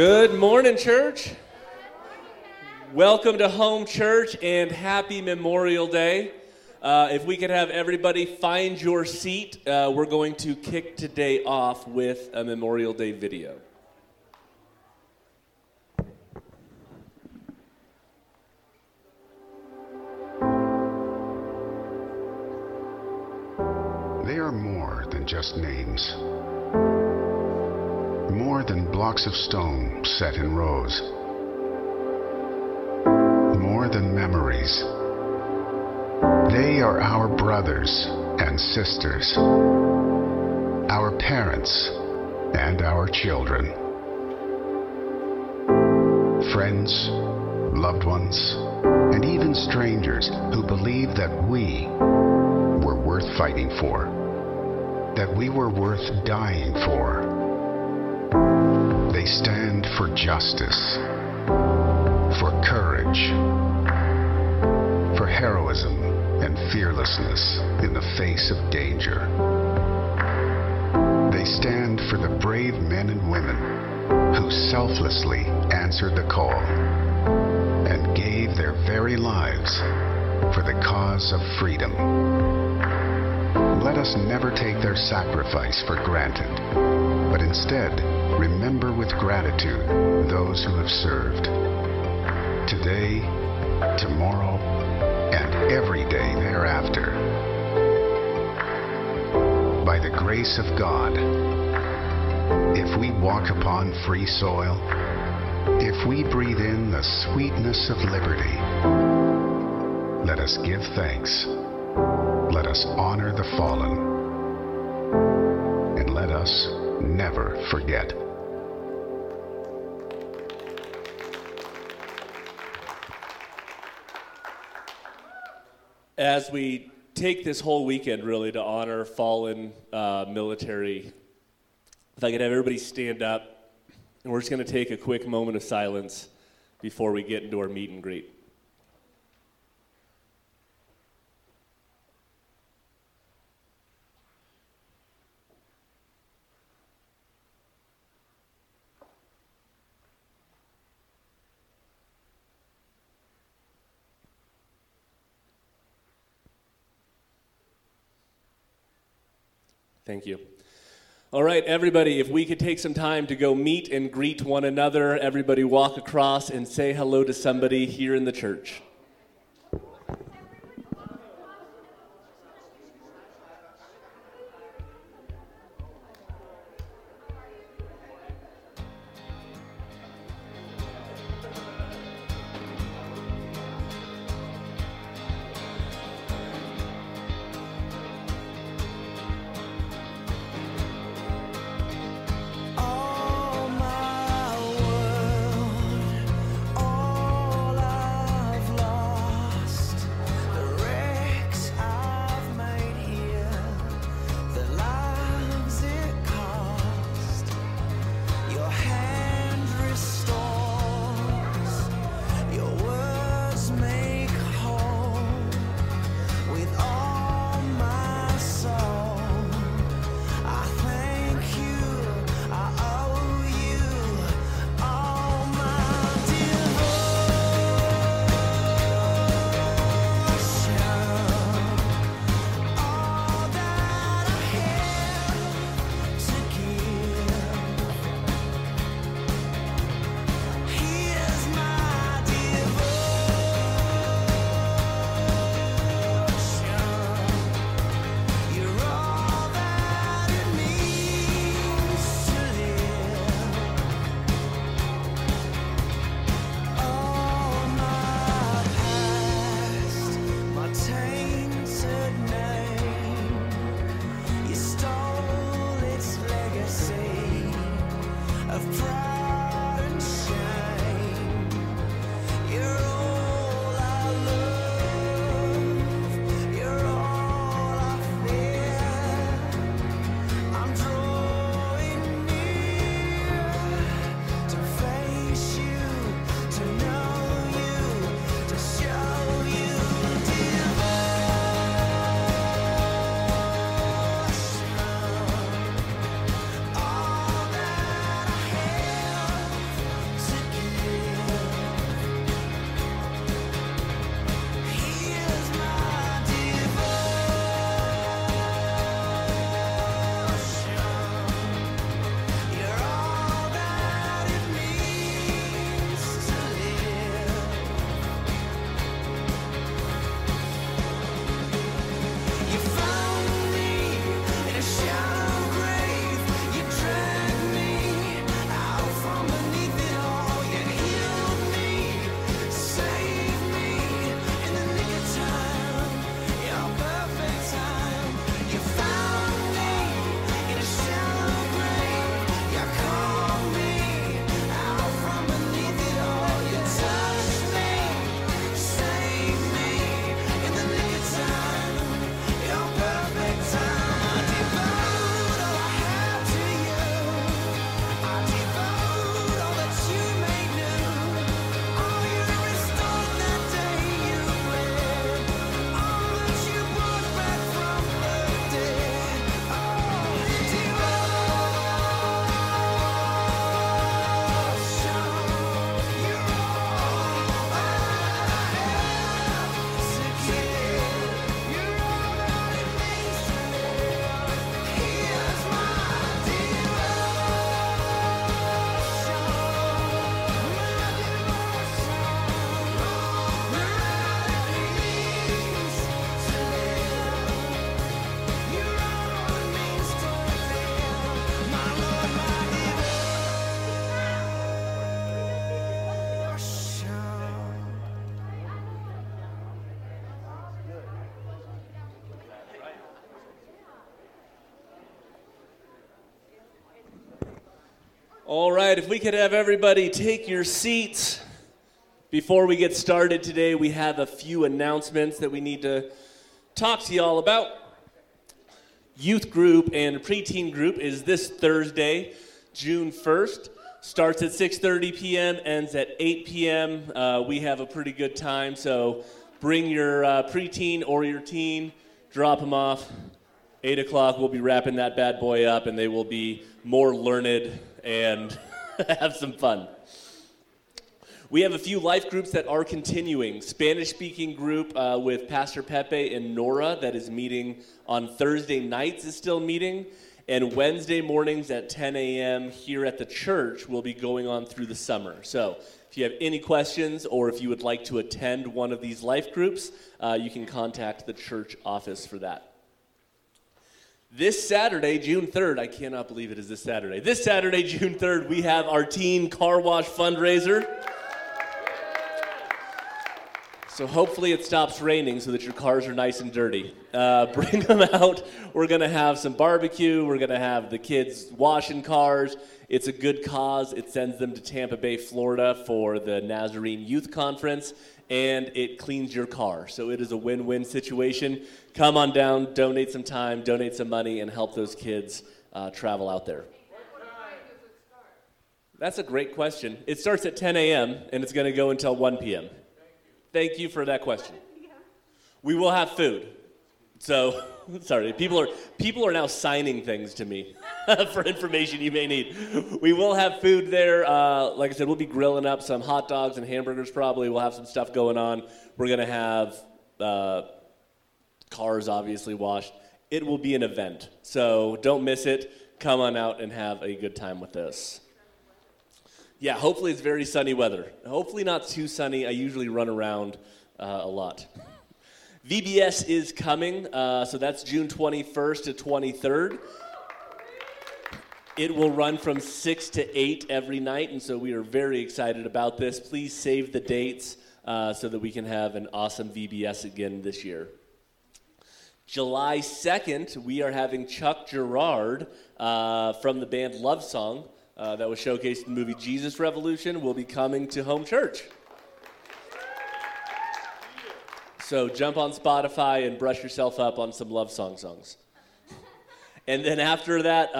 Good morning, church. Welcome to Home Church and happy Memorial Day. If we could have everybody find your seat, we're going to kick today off with a Memorial Day video. They are more than just names. More than blocks of stone set in rows. More than memories. They are our brothers and sisters, our parents and our children, friends, loved ones, and even strangers who believe that we were worth fighting for, that we were worth dying for. They stand for justice, for courage, for heroism and fearlessness in the face of danger. They stand for the brave men and women who selflessly answered the call and gave their very lives for the cause of freedom. Let us never take their sacrifice for granted, but instead, remember with gratitude those who have served. Today, tomorrow, and every day thereafter. By the grace of God, if we walk upon free soil, if we breathe in the sweetness of liberty, let us give thanks. Let us honor the fallen. And let us never forget. As we take this whole weekend really to honor fallen military, if I could have everybody stand up, and we're just going to take a quick moment of silence before we get into our meet and greet. Thank you. All right, everybody, if we could take some time to go meet and greet one another, everybody walk across and say hello to somebody here in the church. All right, if we could have everybody take your seats. Before we get started today, we have a few announcements that we need to talk to y'all about. Youth group and preteen group is this Thursday, June 1st. Starts at 6:30 p.m., ends at 8 p.m. We have a pretty good time, so bring your preteen or your teen, drop them off. 8 o'clock, we'll be wrapping that bad boy up, and they will be more learned and have some fun. We have a few life groups that are continuing. Spanish-speaking group with Pastor Pepe and Nora that is meeting on Thursday nights is still meeting. And Wednesday mornings at 10 a.m. here at the church will be going on through the summer. So if you have any questions or if you would like to attend one of these life groups, you can contact the church office for that. This Saturday, June 3rd, I cannot believe it is this Saturday. This Saturday, June 3rd, we have our teen car wash fundraiser. So hopefully it stops raining so that your cars are nice and dirty. Bring them out. We're going to have some barbecue. We're going to have the kids washing cars. It's a good cause. It sends them to Tampa Bay, Florida for the Nazarene Youth Conference, and it cleans your car. So it is a win-win situation. Come on down, donate some time, donate some money, and help those kids travel out there. That's a great question. It starts at 10 a.m., and it's going to go until 1 p.m. Thank you for that question. We will have food. So, sorry, people are now signing things to me for information you may need. We will have food there. Like I said, we'll be grilling up some hot dogs and hamburgers probably. We'll have some stuff going on. We're going to have cars obviously washed. It will be an event, so don't miss it. Come on out and have a good time with us. Yeah, hopefully it's very sunny weather. Hopefully not too sunny. I usually run around a lot. VBS is coming, so that's June 21st to 23rd. It will run from 6 to 8 every night, and so we are very excited about this. Please save the dates so that we can have an awesome VBS again this year. July 2nd, we are having Chuck Girard from the band Love Song. That was showcased in the movie Jesus Revolution, will be coming to home church. So jump on Spotify and brush yourself up on some Love Song songs. And then after that,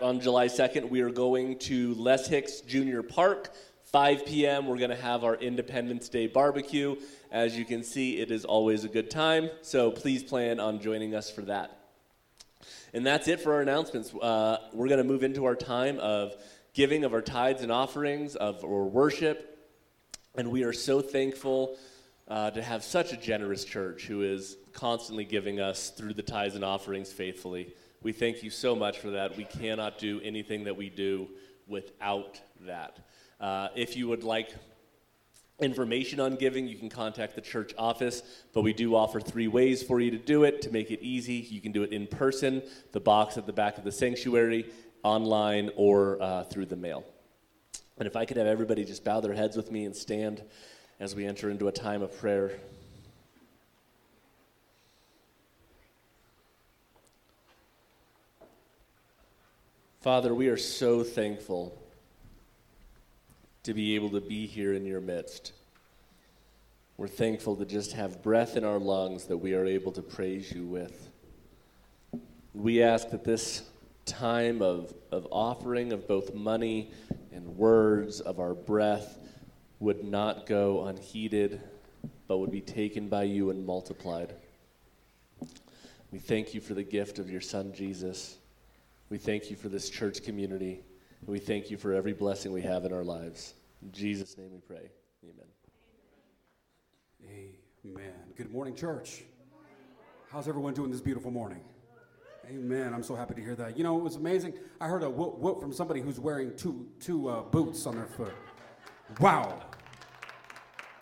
on July 2nd, we are going to Les Hicks Junior Park, 5 p.m. We're going to have our Independence Day barbecue. As you can see, it is always a good time, so please plan on joining us for that. And that's it for our announcements. We're going to move into our time of giving of our tithes and offerings, of our worship. And we are so thankful to have such a generous church who is constantly giving us through the tithes and offerings faithfully. We thank you so much for that. We cannot do anything that we do without that. If you would like information on giving, you can contact the church office, but we do offer three ways for you to do it. To make it easy, you can do it in person, the box at the back of the sanctuary, online, or through the mail. And if I could have everybody just bow their heads with me and stand as we enter into a time of prayer. Father, we are so thankful to be able to be here in your midst. We're thankful to just have breath in our lungs that we are able to praise you with. We ask that this time of offering of both money and words of our breath would not go unheeded, but would be taken by you and multiplied. We thank you for the gift of your Son, Jesus. We thank you for this church community. We thank you for every blessing we have in our lives. In Jesus' name we pray. Amen. Amen. Good morning, church. How's everyone doing this beautiful morning? Amen. I'm so happy to hear that. You know, it was amazing. I heard a whoop from somebody who's wearing two boots on their foot. Wow.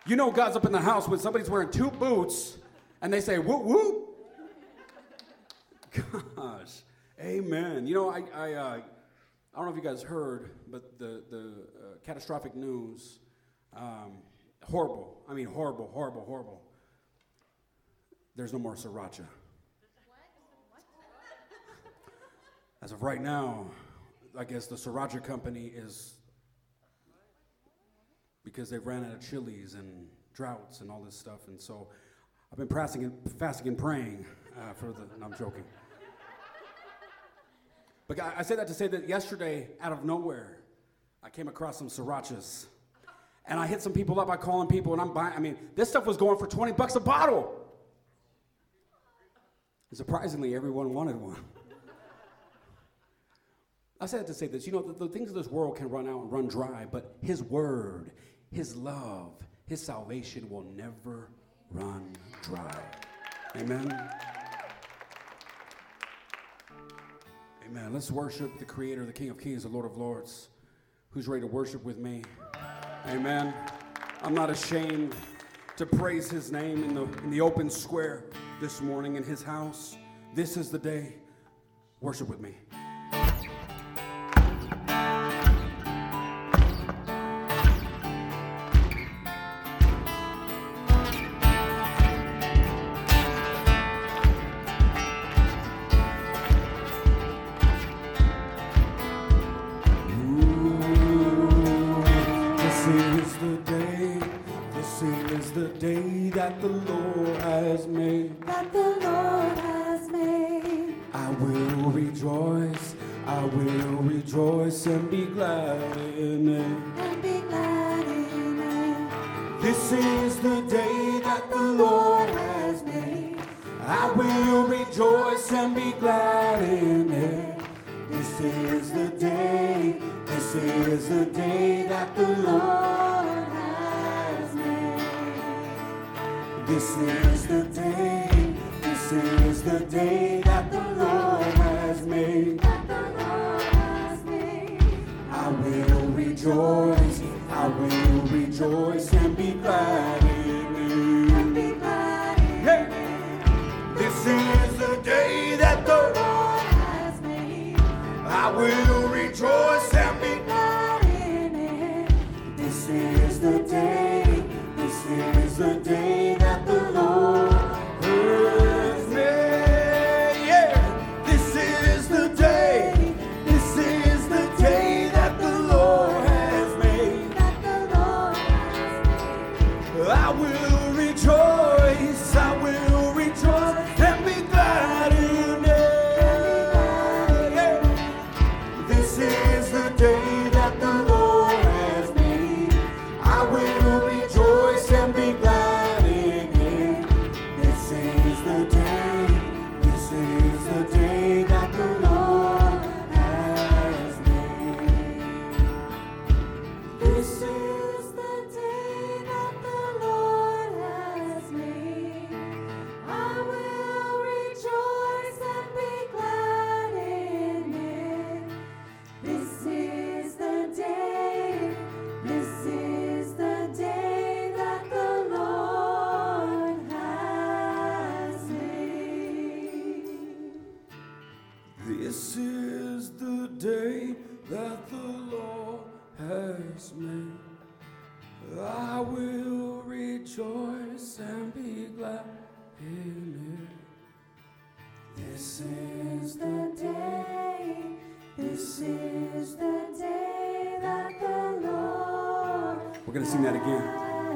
You know God's up in the house when somebody's wearing two boots and they say, whoop, whoop. Gosh. Amen. You know, I don't know if you guys heard, but the catastrophic news, horrible. I mean, horrible, horrible, horrible. There's no more sriracha. What? As of right now, I guess the Sriracha company is, because they've ran out of chilies and droughts and all this stuff, and so I've been fasting and praying no, I'm joking. But I say that to say that yesterday, out of nowhere, I came across some Srirachas. And I hit some people up by calling people, and I'm buying. I mean, this stuff was going for $20 a bottle. And surprisingly, everyone wanted one. I say that to say this. You know, the things of this world can run out and run dry, but His word, His love, His salvation will never run dry. Amen. Amen. Let's worship the Creator, the King of Kings, the Lord of Lords. Who's ready to worship with me? Amen. I'm not ashamed to praise His name in the open square this morning in His house. This is the day. Worship with me.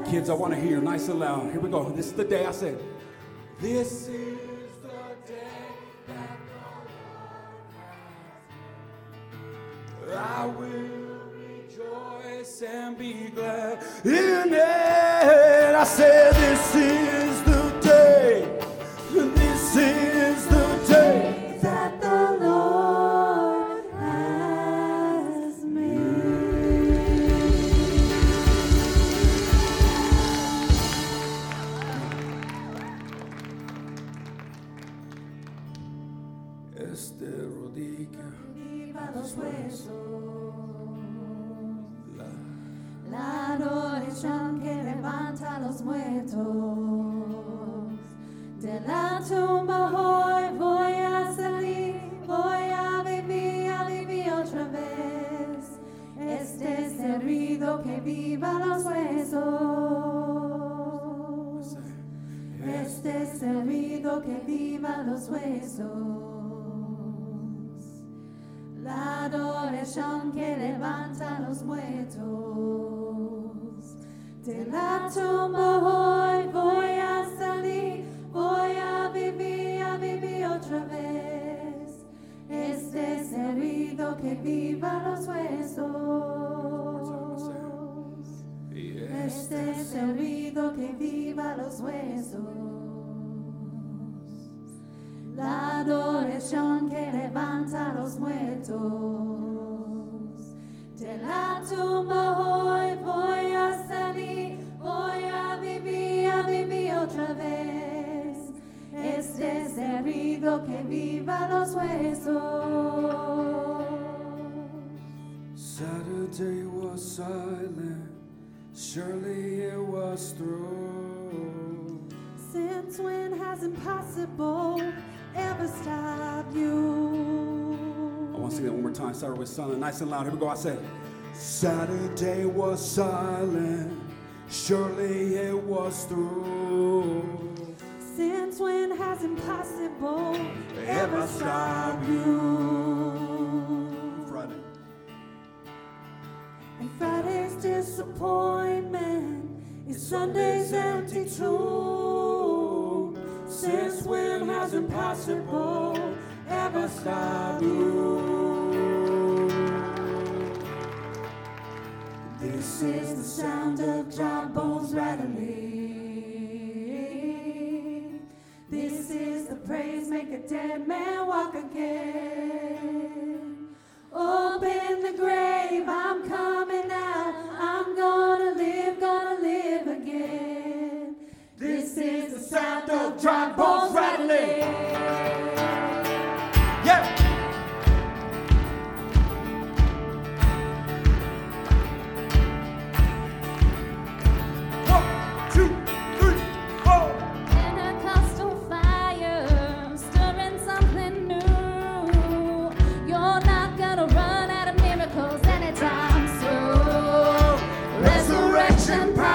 Kids, I want to hear nice and loud. Here we go. This is the day. I said, this is the day that the Lord has made. I will rejoice and be glad in it. I said, this is the day. This is the day that the Lord has made. Este rodilla viva los huesos, la oración que levanta los muertos, de la tumba hoy voy a salir, voy a vivir otra vez, este es el ruido que viva los huesos, este es el ruido que viva los huesos. La adoración que levanta los muertos. De la tumba hoy voy a salir, voy a vivir otra vez. Este es el ruido que viva los huesos. Este es el ruido que viva los huesos. La adoración que levanta a los muertos. De la tumba hoy voy a salir, voy a vivir otra vez. Este es el ruido que viva los huesos. Saturday was silent, surely it was through. Since when has impossible ever stop you? I want to sing that one more time. Saturday was silent, nice and loud. Here we go. I said, Saturday was silent, surely it was through. Since when has impossible ever stopped you? Friday. And Friday's disappointment is Sunday's empty tomb. Since when has impossible ever stopped you? This is the sound of dry bones rattling. This is the praise make a dead man walk again. Open the grave, I'm coming out. I'm gonna live again. This is the sound of dry bones rattling. Yeah. One, two, three, four. Pentecostal fire, stirring something new. You're not gonna run out of miracles anytime soon. Resurrection power.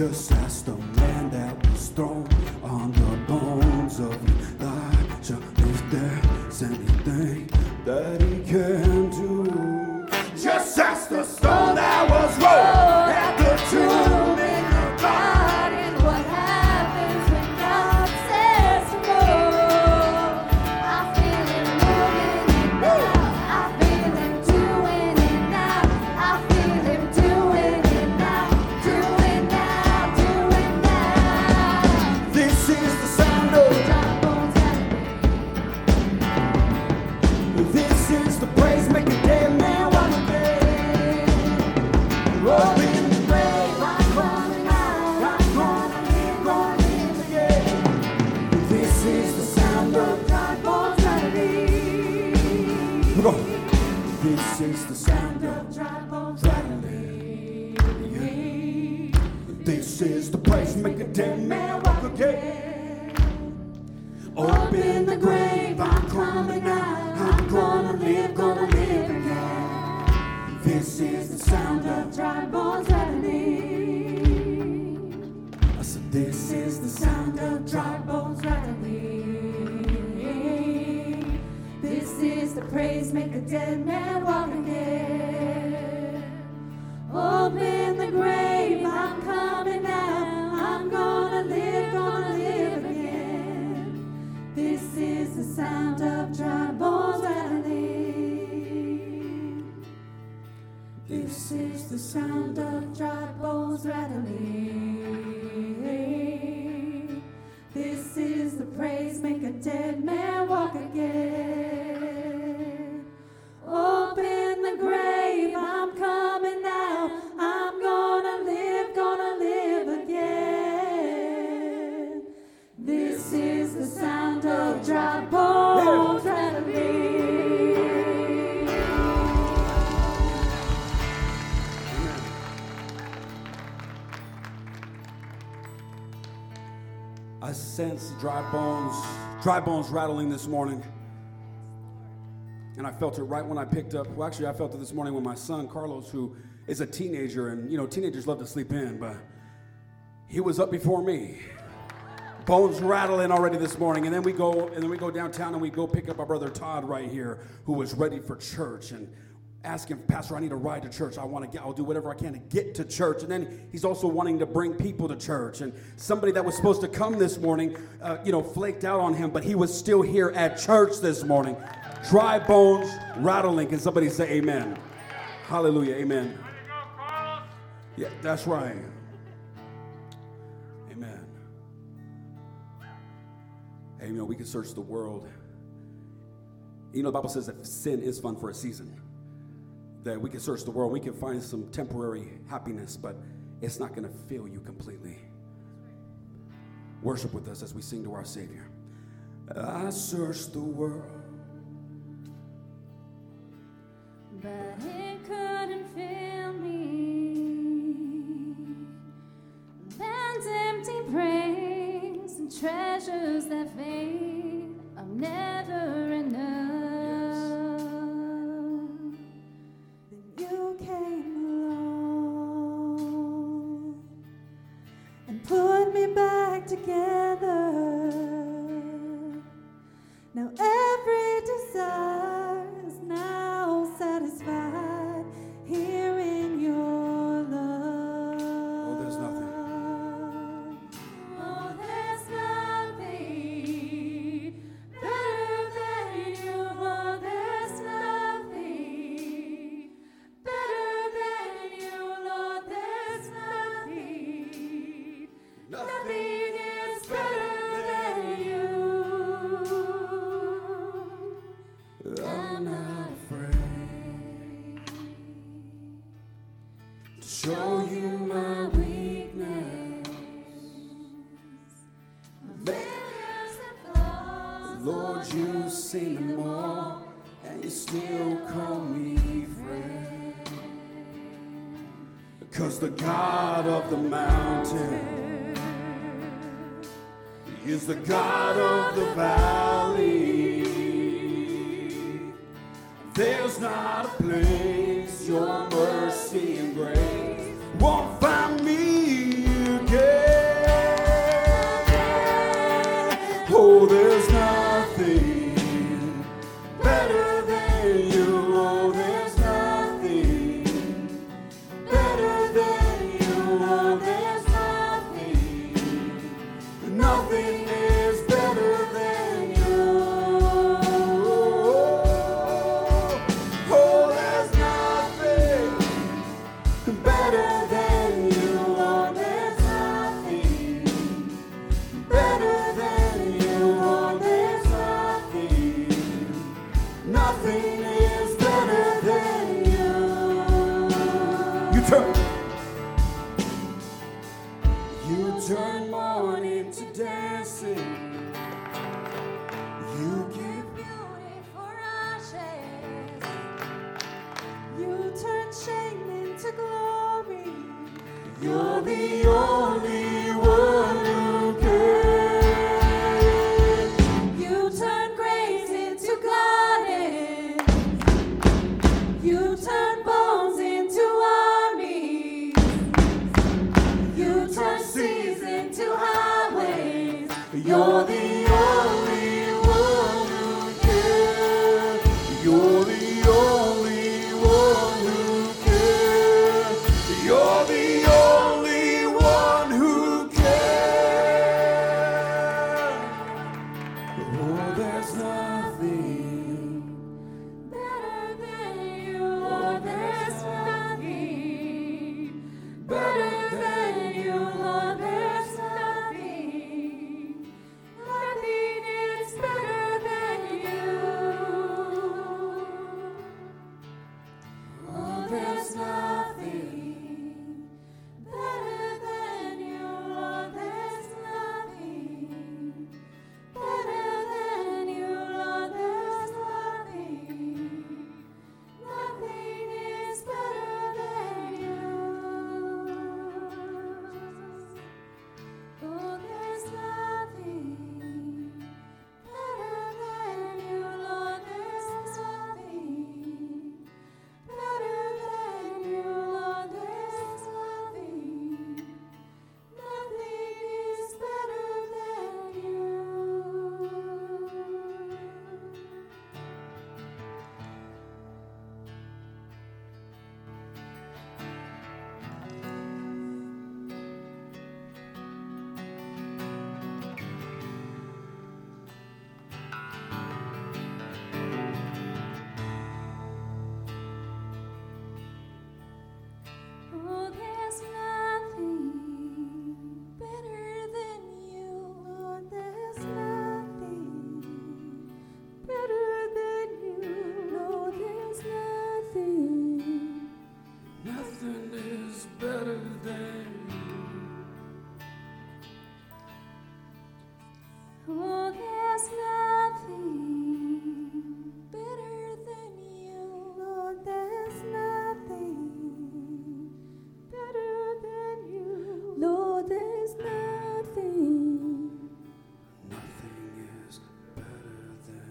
Just ask the man that was thrown on the bones of Elijah if there's anything that he can do. Just ask the stone that was rolled at the tomb in the garden and what happens when God says roll. I feel him moving it now. I feel him doing it now. I feel him doing it. This is the sound of dry bones rattling. This is the place make a dead man walk again. Open the grave, I'm coming out. I'm gonna live again. This is the sound of dry bones rattling. I said, this is the sound of dry bones rattling. This is the praise, make a dead man walk again. This is the sound of dry bones rattling. This is the praise, make a dead man walk again. Open the grave, I'm coming now. I'm gonna live again. This is the sound of dry bones rattling. I sense dry bones rattling this morning. And I felt it right when I picked up, well, actually I felt it this morning when my son, Carlos, who is a teenager, and you know, teenagers love to sleep in, but he was up before me. Bones rattling already this morning. And then we go downtown and we go pick up our brother Todd right here, who was ready for church, and ask him, Pastor, I need a ride to church. I'll do whatever I can to get to church. And then he's also wanting to bring people to church. And somebody that was supposed to come this morning, flaked out on him, but he was still here at church this morning. Dry bones rattling. Can somebody say amen? Hallelujah, amen. Yeah, that's right. Amen. Hey, we can search the world. The Bible says that sin is fun for a season. That we can search the world, we can find some temporary happiness, but it's not going to fill you completely. Worship with us as we sing to our Savior. I searched the world, but it couldn't fill me. Man's empty praise and treasures that fade are never enough. Put me back together. Now every desire is now satisfied here in your love. Oh, there's nothing. Oh, there's nothing better than you. Oh, there's nothing better than you. Lord, there's nothing. Nothing is better than you. I'm not afraid to show you my weakness. Failures and flaws, Lord, you've seen them all, and you still call me friend. Because the God of the mountain is the God of the valley. There's not a place your mercy and grace won't find me again. Oh, there's nothing better than you. Oh, there's nothing better than you. Oh, there's nothing, nothing. There's nothing better than you. there's nothing better than you, Lord, there's nothing better than you, Lord, there's nothing, nothing is better than you, oh, there's nothing better than you, Lord, there's nothing better than you, Lord, there's nothing. Nothing is better than you. Oh, there's nothing better than you, Lord, there's nothing better than you, Lord, there's nothing. Nothing is better than Oh, there's nothing better than you, Lord, there's nothing better than you, Lord, there's nothing. Nothing is better than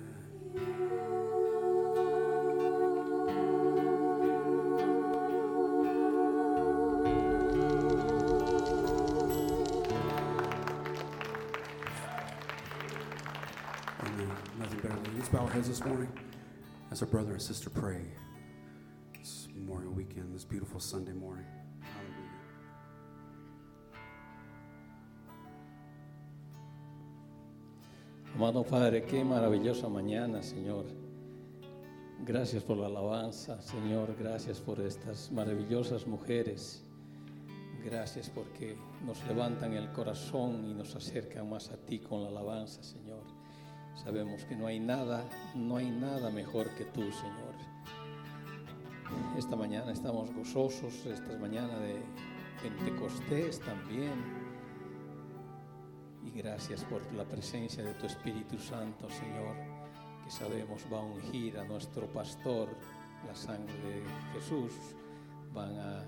Amen. Nothing better than you. Let's bow our heads this morning as our brother and sister pray. It's Memorial Weekend, this beautiful Sunday morning. Hallelujah. Amado Padre, qué maravillosa mañana, Señor. Gracias por la alabanza, Señor. Gracias por estas maravillosas mujeres. Gracias porque nos levantan el corazón y nos acercan más a ti con la alabanza, Señor. Sabemos que no hay nada mejor que tú, Señor. Esta mañana estamos gozosos, esta mañana de Pentecostés también. Y gracias por la presencia de tu Espíritu Santo, Señor, que sabemos va a ungir a nuestro pastor. La sangre de Jesús van a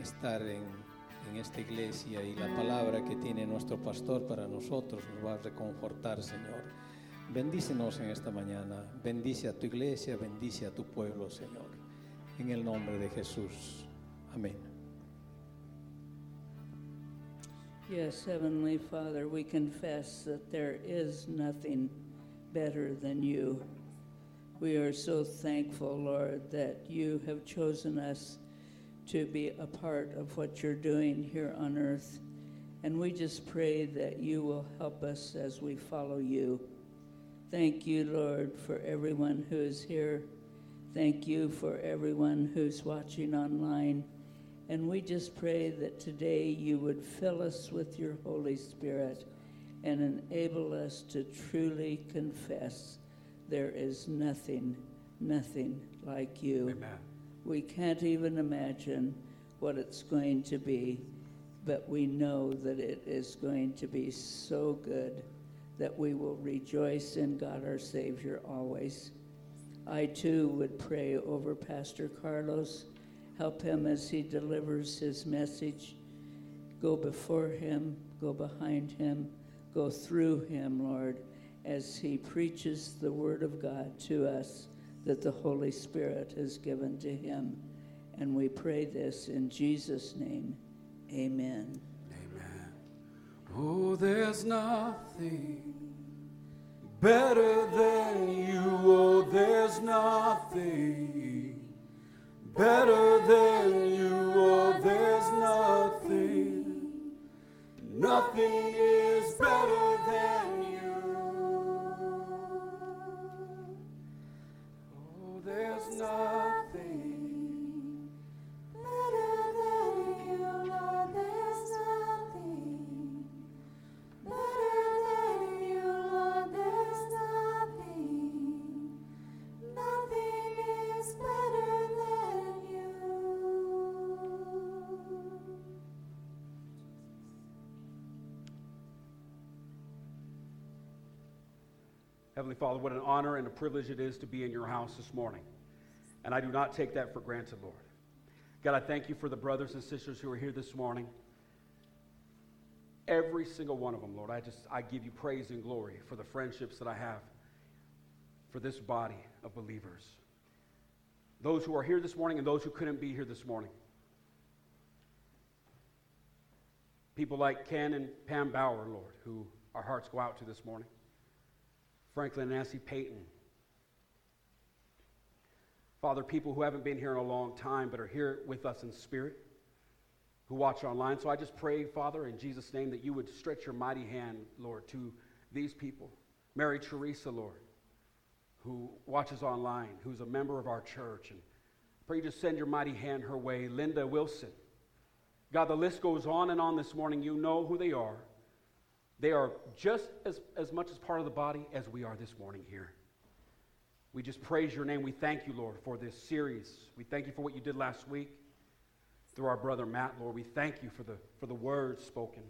estar en esta iglesia, y la palabra que tiene nuestro pastor para nosotros nos va a reconfortar, Señor. Bendícenos en esta mañana, bendice a tu iglesia, bendice a tu pueblo, Señor. En el nombre de Jesús. Amén. Yes, Heavenly Father, we confess that there is nothing better than you. We are so thankful, Lord, that you have chosen us to be a part of what you're doing here on earth. And we just pray that you will help us as we follow you. Thank you, Lord, for everyone who is here. Thank you for everyone who's watching online. And we just pray that today you would fill us with your Holy Spirit and enable us to truly confess there is nothing like you. Amen. We can't even imagine what it's going to be, but we know that it is going to be so good that we will rejoice in God our Savior always. I too would pray over Pastor Carlos. Help him as he delivers his message. Go before him, go behind him, go through him, Lord, as he preaches the word of God to us that the Holy Spirit has given to him. And we pray this in Jesus' name. Amen. Amen. Oh, there's nothing better than you. Oh, there's nothing better than you, oh, there's nothing. Nothing is better than you. Oh, there's nothing better than you, Lord, there's nothing better than you, Lord, there's nothing. Nothing is better than you. Heavenly Father, what an honor and a privilege it is to be in your house this morning. And I do not take that for granted, Lord. God, I thank you for the brothers and sisters who are here this morning. Every single one of them, Lord, I give you praise and glory for the friendships that I have for this body of believers. Those who are here this morning and those who couldn't be here this morning. People like Ken and Pam Bauer, Lord, who our hearts go out to this morning. Franklin and Nancy Payton. Father, people who haven't been here in a long time but are here with us in spirit, who watch online. So I just pray, Father, in Jesus' name, that you would stretch your mighty hand, Lord, to these people. Mary Teresa, Lord, who watches online, who's a member of our church. And I pray you just send your mighty hand her way. Linda Wilson. God, the list goes on this morning. You know who they are. They are just as much as part of the body as we are this morning here. We just praise your name. We thank you, Lord, for this series. We thank you for what you did last week through our brother Matt, Lord. We thank you for the words spoken.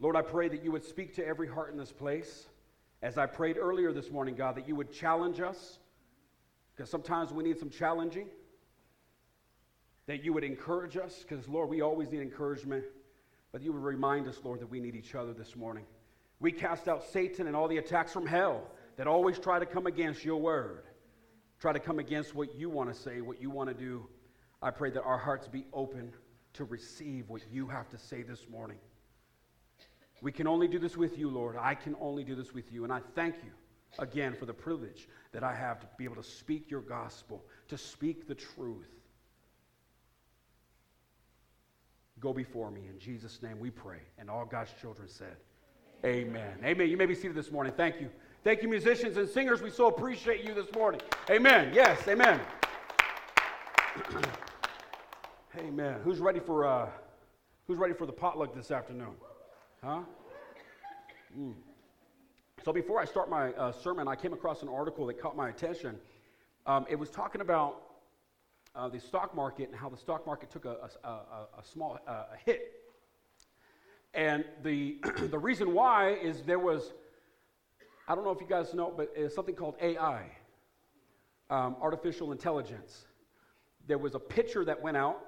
Lord, I pray that you would speak to every heart in this place. As I prayed earlier this morning, God, that you would challenge us, because sometimes we need some challenging. That you would encourage us, because, Lord, we always need encouragement. But you would remind us, Lord, that we need each other this morning. We cast out Satan and all the attacks from hell that always try to come against your word. Try to come against what you want to say, what you want to do. I pray that our hearts be open to receive what you have to say this morning. We can only do this with you, Lord. I can only do this with you. And I thank you again for the privilege that I have to be able to speak your gospel, to speak the truth. Go before me. In Jesus' name we pray. And all God's children said, Amen. Amen. You may be seated this morning. Thank you. Thank you, musicians and singers. We so appreciate you this morning. Amen. Yes. Amen. Amen. Who's ready for the potluck this afternoon? Huh? So before I start my sermon, I came across an article that caught my attention. It was talking about the stock market and how the stock market took a small hit. And the the reason why is there was, I don't know if you guys know, but it's something called AI, artificial intelligence. There was a picture that went out,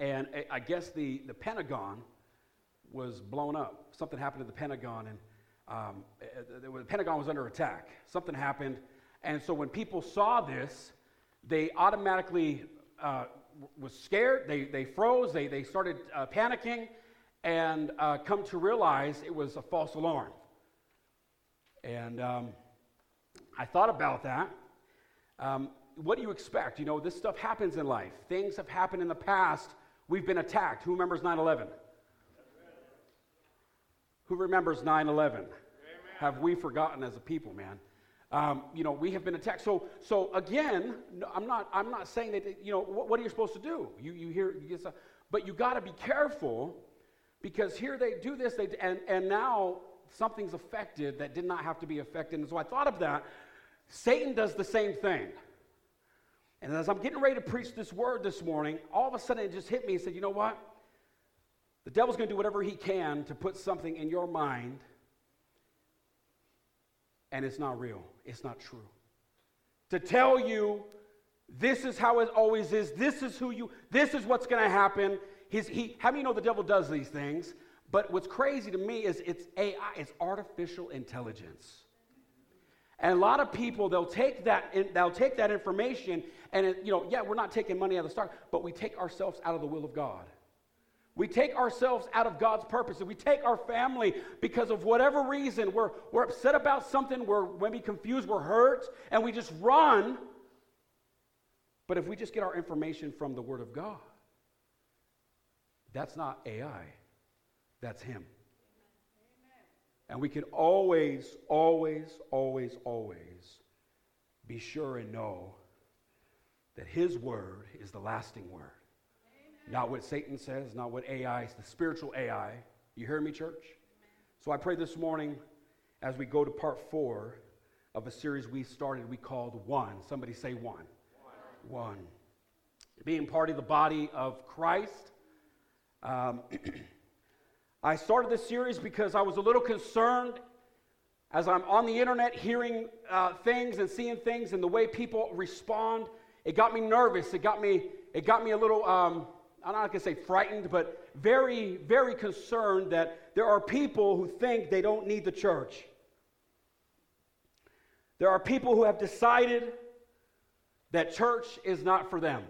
and I guess the Pentagon was blown up. Something happened to the Pentagon, and the Pentagon was under attack. Something happened, and so when people saw this, they automatically was scared. They froze. They started panicking, and come to realize it was a false alarm. And I thought about that. What do you expect? You know, this stuff happens in life. Things have happened in the past. We've been attacked. Who remembers 9/11? Who remembers 9/11? Have we forgotten as a people, man? We have been attacked. So again, I'm not saying that. You know, what are you supposed to do? You hear, you get stuff, but you got to be careful, because here they do this, and now something's affected that did not have to be affected. And so I thought of that. Satan does the same thing. And as I'm getting ready to preach this word this morning, all of a sudden it just hit me and said, you know what? The devil's going to do whatever he can to put something in your mind, and it's not real. It's not true. To tell you, this is how it always is. This is what's going to happen. How many know the devil does these things? But what's crazy to me is it's AI. It's artificial intelligence. And a lot of people, they'll take that information, and we're not taking money out of the stock, but we take ourselves out of the will of God. We take ourselves out of God's purpose, and we take our family because of whatever reason. We're upset about something. We're maybe confused. We're hurt, and we just run. But if we just get our information from the Word of God, that's not AI. That's Him. And we can always, always, always, always be sure and know that His word is the lasting word. Amen. Not what Satan says, not what AI, the spiritual AI. You hear me, church? Amen. So I pray this morning as we go to part 4 of a series we started, we called One. Somebody say One. One. Being part of the body of Christ. I started this series because I was a little concerned as I'm on the internet hearing things and seeing things and the way people respond, it got me nervous. It got me a little, I'm not going to say frightened, but very, very concerned that there are people who think they don't need the church. There are people who have decided that church is not for them.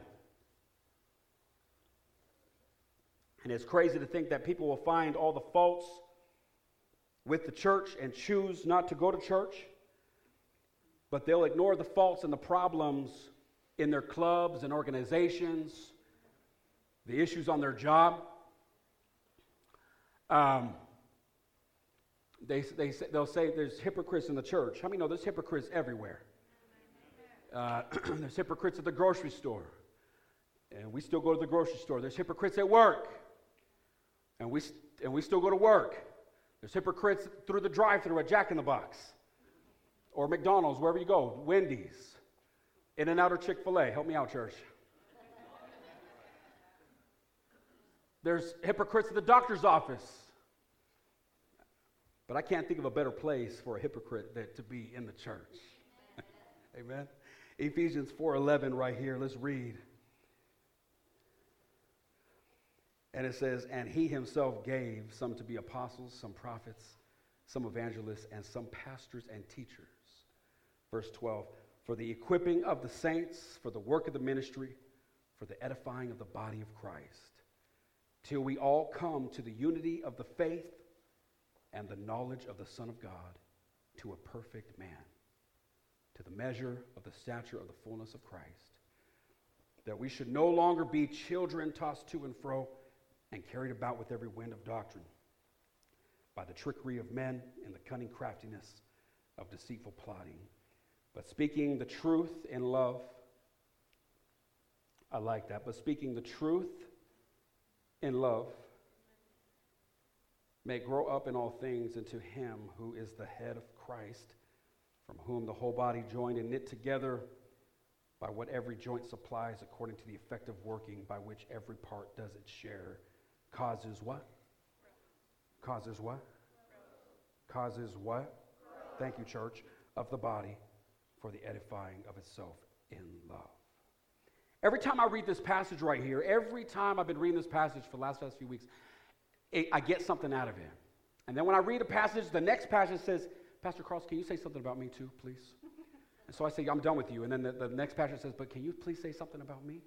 And it's crazy to think that people will find all the faults with the church and choose not to go to church, but they'll ignore the faults and the problems in their clubs and organizations, the issues on their job. They'll say there's hypocrites in the church. How many know there's hypocrites everywhere? There's hypocrites at the grocery store, and we still go to the grocery store. There's hypocrites at work, and we still go to work. There's hypocrites through the drive-thru at Jack in the Box, or McDonald's, wherever you go, Wendy's, In-N-Out or Chick-fil-A. Help me out, church. There's hypocrites at the doctor's office. But I can't think of a better place for a hypocrite than to be in the church. Amen. Ephesians 4:11 right here. Let's read. And it says, and he himself gave some to be apostles, some prophets, some evangelists, and some pastors and teachers. Verse 12, for the equipping of the saints, for the work of the ministry, for the edifying of the body of Christ, till we all come to the unity of the faith and the knowledge of the Son of God, to a perfect man, to the measure of the stature of the fullness of Christ, that we should no longer be children tossed to and fro and carried about with every wind of doctrine, by the trickery of men and the cunning craftiness of deceitful plotting, but speaking the truth in love. I like that. But speaking the truth in love, may grow up in all things into him who is the head of Christ, from whom the whole body joined and knit together by what every joint supplies, according to the effective working by which every part does its share, causes what? Growth. Causes what? Growth. Causes what? Growth. Thank you, church, of the body for the edifying of itself in love. Every time I read this passage right here, every time I've been reading this passage for the last few weeks, I get something out of it. And then when I read a passage, the next passage says, Pastor Carlos, can you say something about me too, please? And so I say, I'm done with you. And then the next pastor says, but can you please say something about me?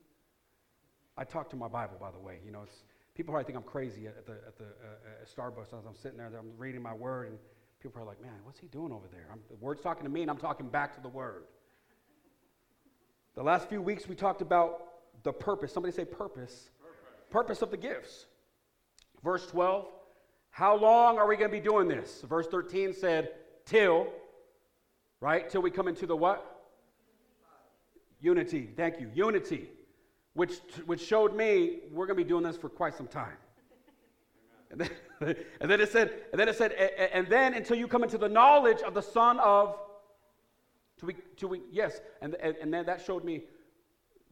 I talk to my Bible, by the way. You know, it's, people probably think I'm crazy at Starbucks. As I'm sitting there, I'm reading my word, and people are like, man, what's he doing over there? The word's talking to me, and I'm talking back to the word. The last few weeks, we talked about the purpose. Somebody say purpose. Purpose of the gifts. Verse 12, how long are we going to be doing this? Verse 13 said, till, right? Till we come into the what? Unity. Thank you. Unity, which showed me we're going to be doing this for quite some time. And then until you come into the knowledge of the Son of, yes. And then that showed me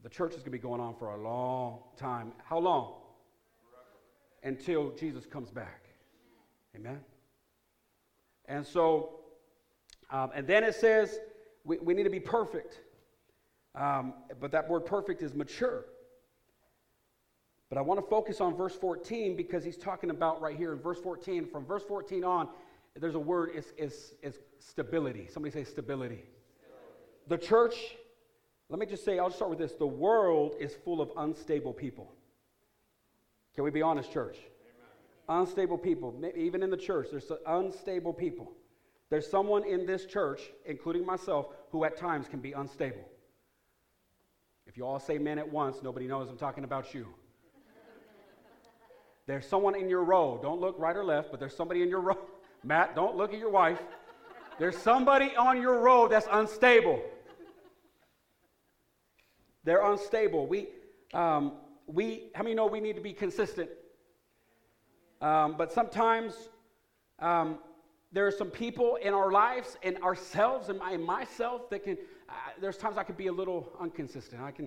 the church is going to be going on for a long time. How long? Forever. Until Jesus comes back. Amen. And so, and then it says we need to be perfect. But that word perfect is mature. But I want to focus on verse 14 because he's talking about right here in verse 14. From verse 14 on, there's a word, it's stability. Somebody say stability. The church, let me just say, I'll start with this. The world is full of unstable people. Can we be honest, church? Amen. Unstable people. Maybe even in the church, there's unstable people. There's someone in this church, including myself, who at times can be unstable. If you all say men at once, nobody knows I'm talking about you. There's someone in your row. Don't look right or left, but there's somebody in your row. Matt, don't look at your wife. There's somebody on your row that's unstable. They're unstable. We how many know we need to be consistent? But sometimes... there are some people in our lives and ourselves and myself that can, there's times I can be a little inconsistent. I'm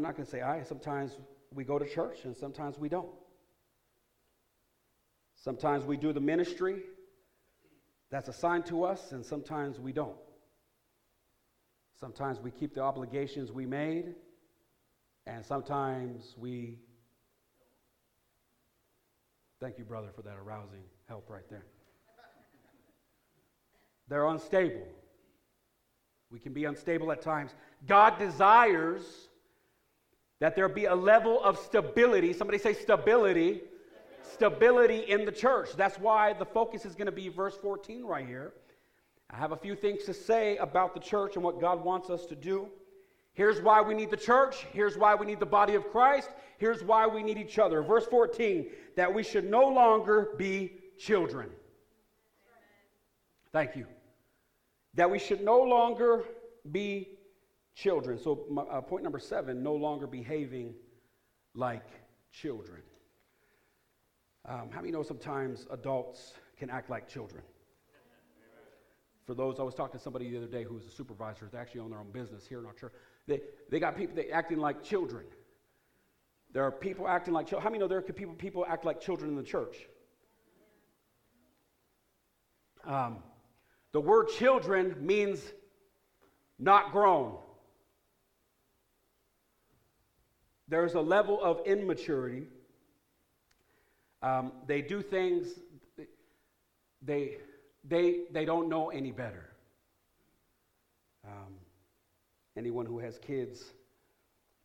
not going to say sometimes we go to church and sometimes we don't. Sometimes we do the ministry that's assigned to us, and sometimes we don't. Sometimes we keep the obligations we made, and sometimes we... Thank you, brother, for that arousing help right there. They're unstable. We can be unstable at times. God desires that there be a level of stability. Somebody say stability. Stability in the church. That's why the focus is going to be verse 14 right here. I have a few things to say about the church and what God wants us to do. Here's why we need the church. Here's why we need the body of Christ. Here's why we need each other. Verse 14, that we should no longer be children. Thank you. That we should no longer be children. So point number 7, no longer behaving like children. How many know sometimes adults can act like children? For those, I was talking to somebody the other day who was a supervisor. They actually own their own business here in our church. They got people that acting like children. There are people acting like children. How many know there could people act like children in the church? The word children means not grown. There's a level of immaturity. They do things, they don't know any better. Anyone who has kids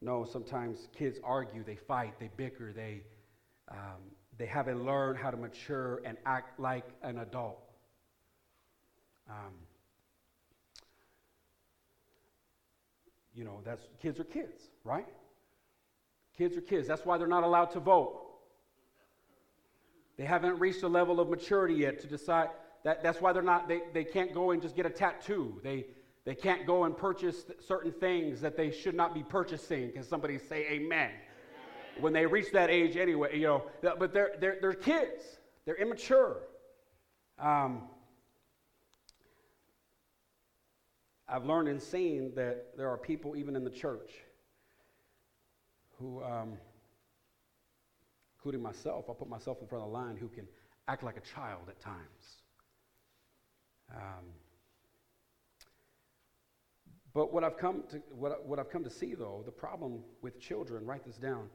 knows sometimes kids argue, they fight, they bicker, they haven't learned how to mature and act like an adult. That's kids are kids, right? Kids are kids. That's why they're not allowed to vote. They haven't reached a level of maturity yet to decide. That's why they're not. They can't go and just get a tattoo. They can't go and purchase certain things that they should not be purchasing. Can somebody say amen? Amen. When they reach that age, anyway, But they're kids. They're immature. I've learned and seen that there are people even in the church who, including myself, I'll put myself in front of the line, who can act like a child at times. But what I've come to see, though, the problem with children, write this down,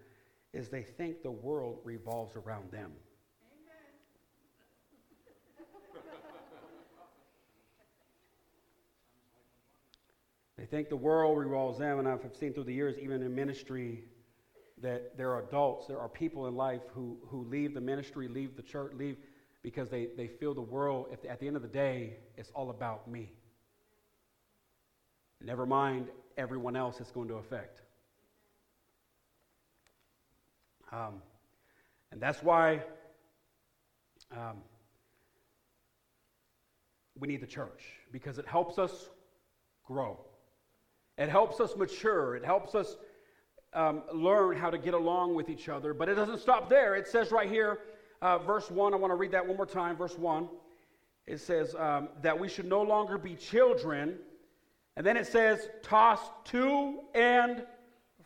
is they think the world revolves around them. They think the world revolves them, and I've seen through the years, even in ministry, that there are adults, there are people in life who leave the ministry, leave the church, leave because they feel the world, at the end of the day, it's all about me. Never mind everyone else it's going to affect. And that's why we need the church, because it helps us grow. It helps us mature. It helps us learn how to get along with each other. But it doesn't stop there. It says right here, verse 1, I want to read that one more time, verse 1. It says that we should no longer be children. And then it says, tossed to and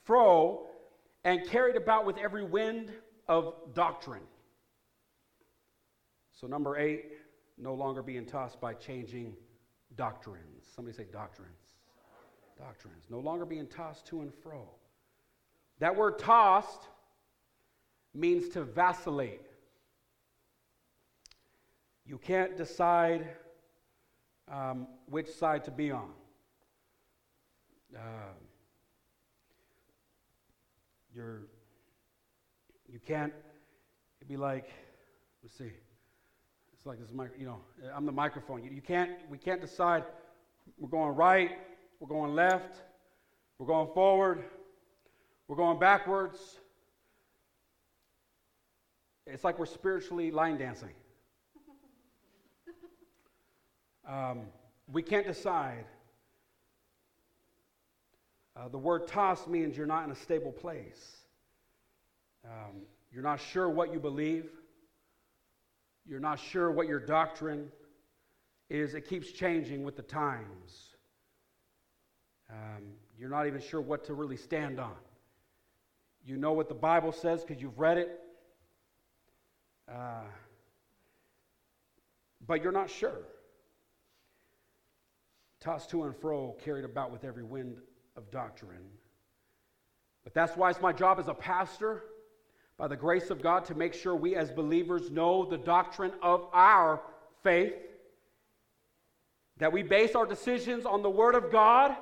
fro and carried about with every wind of doctrine. So number 8, no longer being tossed by changing doctrines. Somebody say doctrines. Doctrines. No longer being tossed to and fro. That word tossed means to vacillate. You can't decide which side to be on. You can't be like, let's see, it's like this I'm the microphone. We can't decide we're going right, we're going left, we're going forward, we're going backwards. It's like we're spiritually line dancing. We can't decide. The word toss means you're not in a stable place. You're not sure what you believe. You're not sure what your doctrine is. It keeps changing with the times. You're not even sure what to really stand on. You know what the Bible says because you've read it. but you're not sure. Tossed to and fro, carried about with every wind of doctrine. But that's why it's my job as a pastor, by the grace of God, to make sure we as believers know the doctrine of our faith, that we base our decisions on the Word of God,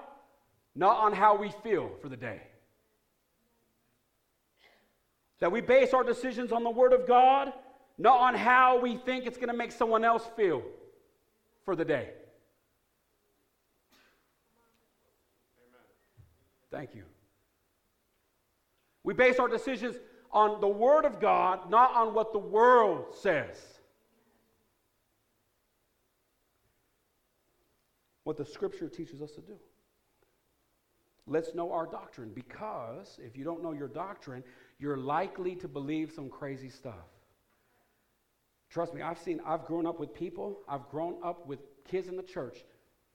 not on how we feel for the day. That we base our decisions on the Word of God, not on how we think it's going to make someone else feel for the day. Thank you. We base our decisions on the Word of God, not on what the world says. What the Scripture teaches us to do. Let's know our doctrine, because if you don't know your doctrine, you're likely to believe some crazy stuff. Trust me, I've grown up with people, I've grown up with kids in the church.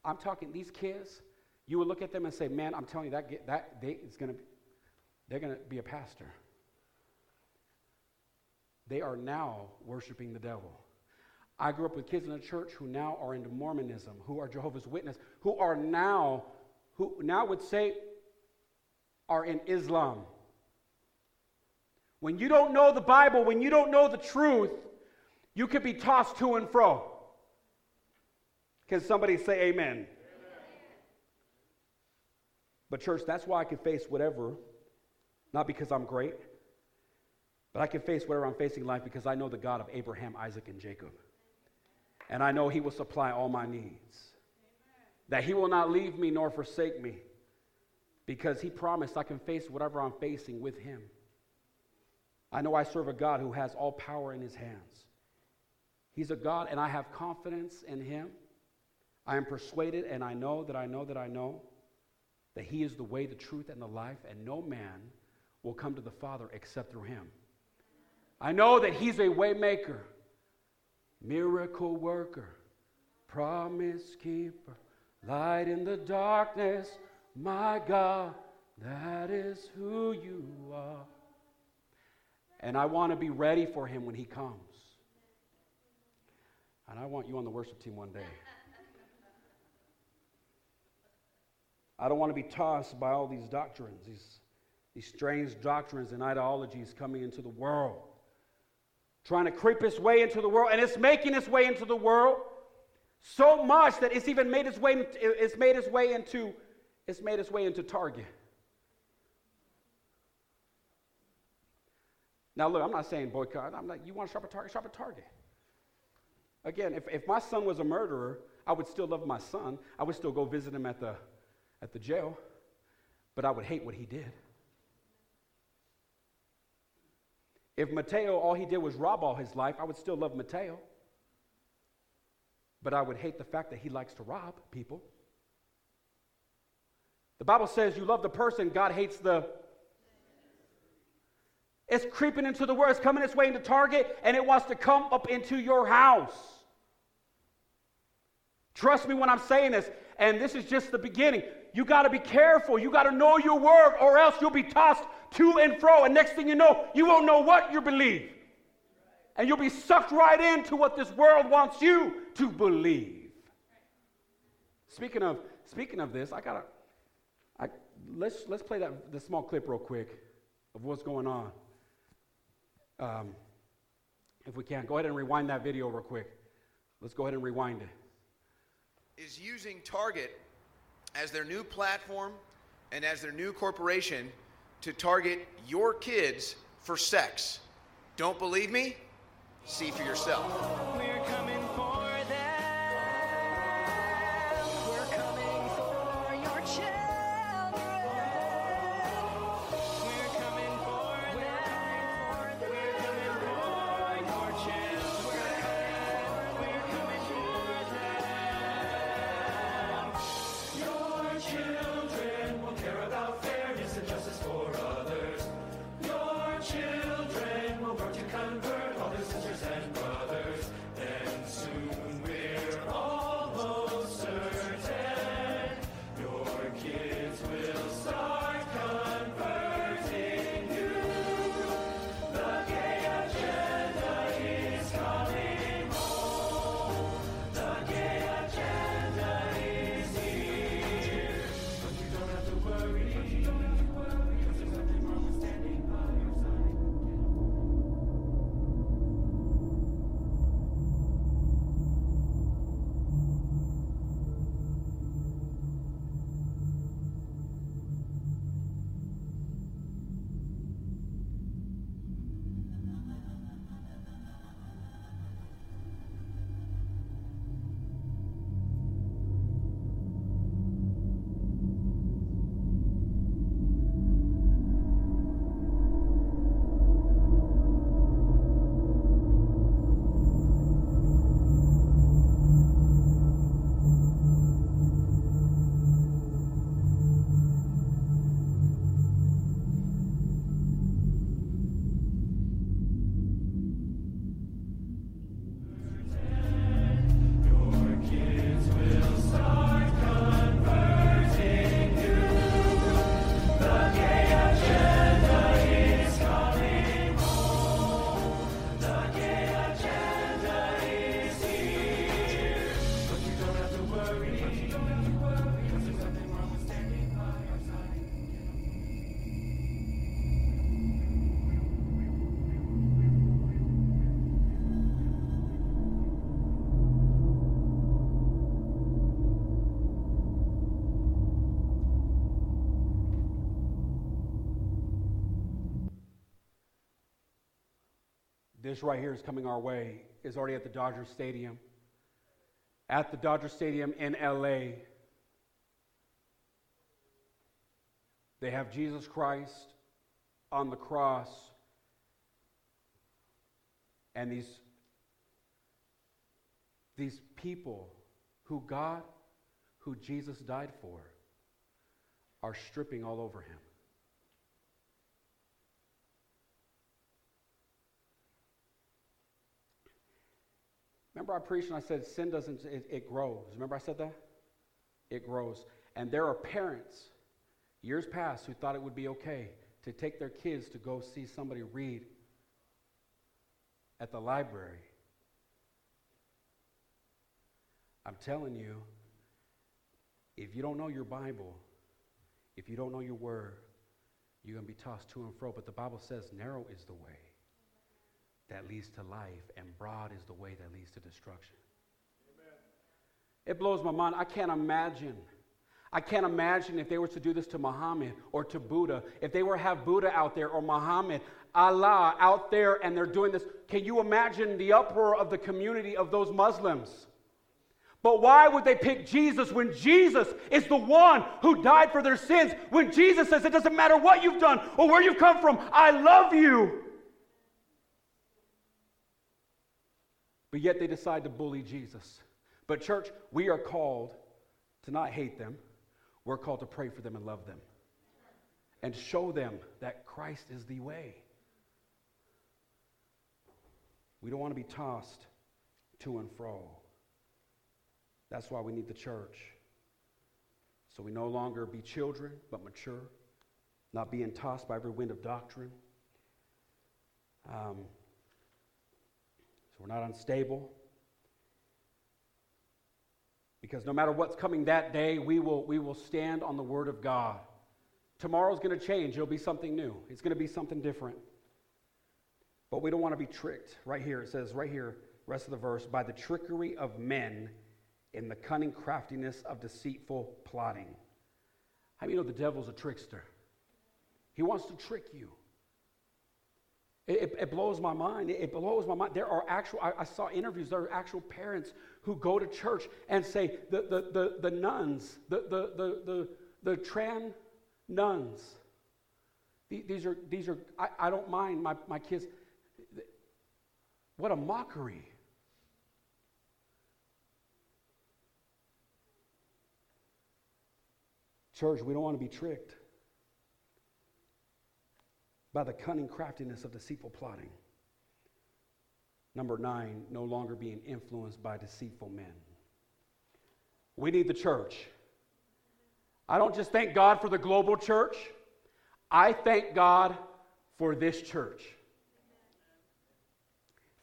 I'm talking these kids, you would look at them and say, man, I'm telling you, they're going to be a pastor. They are now worshiping the devil. I grew up with kids in the church who now are into Mormonism, who are Jehovah's Witnesses, who now would say are in Islam. When you don't know the Bible, when you don't know the truth, you could be tossed to and fro. Can somebody say amen? Amen. But church, that's why I can face whatever, not because I'm great, but I can face whatever I'm facing in life because I know the God of Abraham, Isaac, and Jacob. And I know He will supply all my needs. Amen. That He will not leave me nor forsake me, because He promised I can face whatever I'm facing with Him. I know I serve a God who has all power in His hands. He's a God, and I have confidence in Him. I am persuaded, and I know that He is the way, the truth, and the life, and no man will come to the Father except through Him. I know that He's a way maker, miracle worker, promise keeper, light in the darkness, my God, that is who You are. And I want to be ready for Him when He comes. And I want you on the worship team one day. I don't want to be tossed by all these doctrines, these strange doctrines and ideologies coming into the world, trying to creep its way into the world, and it's making its way into the world so much that it's even made its way. It's made its way into Target. Now, look, I'm not saying boycott. I'm like, you want to shop at Target? Shop at Target. Again, if my son was a murderer, I would still love my son. I would still go visit him at the jail, but I would hate what he did. If Matteo, all he did was rob all his life, I would still love Matteo, but I would hate the fact that he likes to rob people. The Bible says you love the person, God hates the... It's creeping into the world. It's coming its way into Target, and it wants to come up into your house. Trust me when I'm saying this, and this is just the beginning. You got to be careful. You got to know your word, or else you'll be tossed to and fro, and next thing you know, you won't know what you believe. And you'll be sucked right into what this world wants you to believe. Speaking of this, let's play the small clip real quick of what's going on. If we can, go ahead and rewind that video real quick. Let's go ahead and rewind it. Is using Target as their new platform and as their new corporation to target your kids for sex. Don't believe me? See for yourself. We're coming for them. We're coming for your children. We're coming for them. We're coming for your children. We're coming for them. Your children will care about fairness and justice for others. Your children will work to convert all their sisters and brothers. this right here is coming our way is already at the Dodger Stadium. At the Dodger Stadium in LA, they have Jesus Christ on the cross, and these people who Jesus died for are stripping all over him. Remember I preached and I said sin doesn't, it grows. Remember I said that? It grows. And there are parents, years past, who thought it would be okay to take their kids to go see somebody read at the library. I'm telling you, if you don't know your Bible, if you don't know your word, you're going to be tossed to and fro. But the Bible says narrow is the way that leads to life, and broad is the way that leads to destruction. Amen. It blows my mind. I can't imagine if they were to do this to Muhammad or to Buddha, if they were to have Buddha out there or Muhammad, Allah out there, and they're doing this. Can you imagine the uproar of the community of those Muslims? But why would they pick Jesus when Jesus is the one who died for their sins? When Jesus says, it doesn't matter what you've done or where you've come from, I love you. But yet they decide to bully Jesus. But church, we are called to not hate them. We're called to pray for them and love them. And show them that Christ is the way. We don't want to be tossed to and fro. That's why we need the church. So we no longer be children, but mature. Not being tossed by every wind of doctrine. We're not unstable. Because no matter what's coming that day, we will stand on the Word of God. Tomorrow's going to change. It'll be something new. It's going to be something different. But we don't want to be tricked. Right here, it says right here, rest of the verse, by the trickery of men in the cunning craftiness of deceitful plotting. How many know the devil's a trickster? He wants to trick you. It blows my mind. There are actual, I saw interviews, there are actual parents who go to church and say, the nuns, the trans nuns, these are I don't mind my kids. What a mockery. Church, we don't want to be tricked by the cunning craftiness of deceitful plotting. Number 9, no longer being influenced by deceitful men. We need the church. I don't just thank God for the global church. I thank God for this church.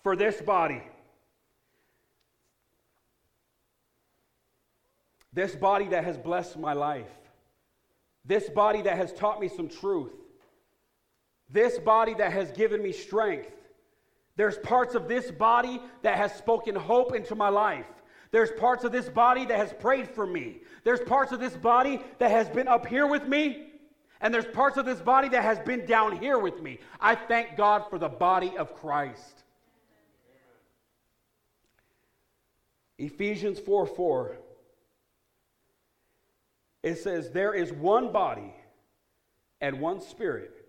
For this body. This body that has blessed my life. This body that has taught me some truth. This body that has given me strength. There's parts of this body that has spoken hope into my life. There's parts of this body that has prayed for me. There's parts of this body that has been up here with me. And there's parts of this body that has been down here with me. I thank God for the body of Christ. Ephesians 4:4. It says, there is one body and one spirit,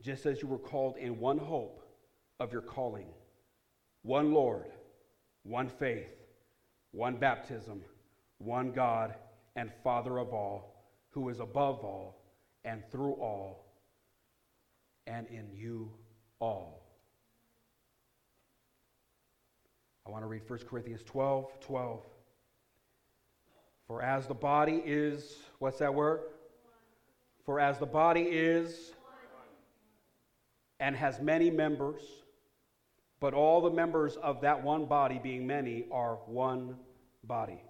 just as you were called in one hope of your calling, one Lord, one faith, one baptism, one God and Father of all, who is above all and through all and in you all. I want to read 1 Corinthians 12:12. For as the body is, what's that word? For as the body is, and has many members, but all the members of that one body, being many, are one body.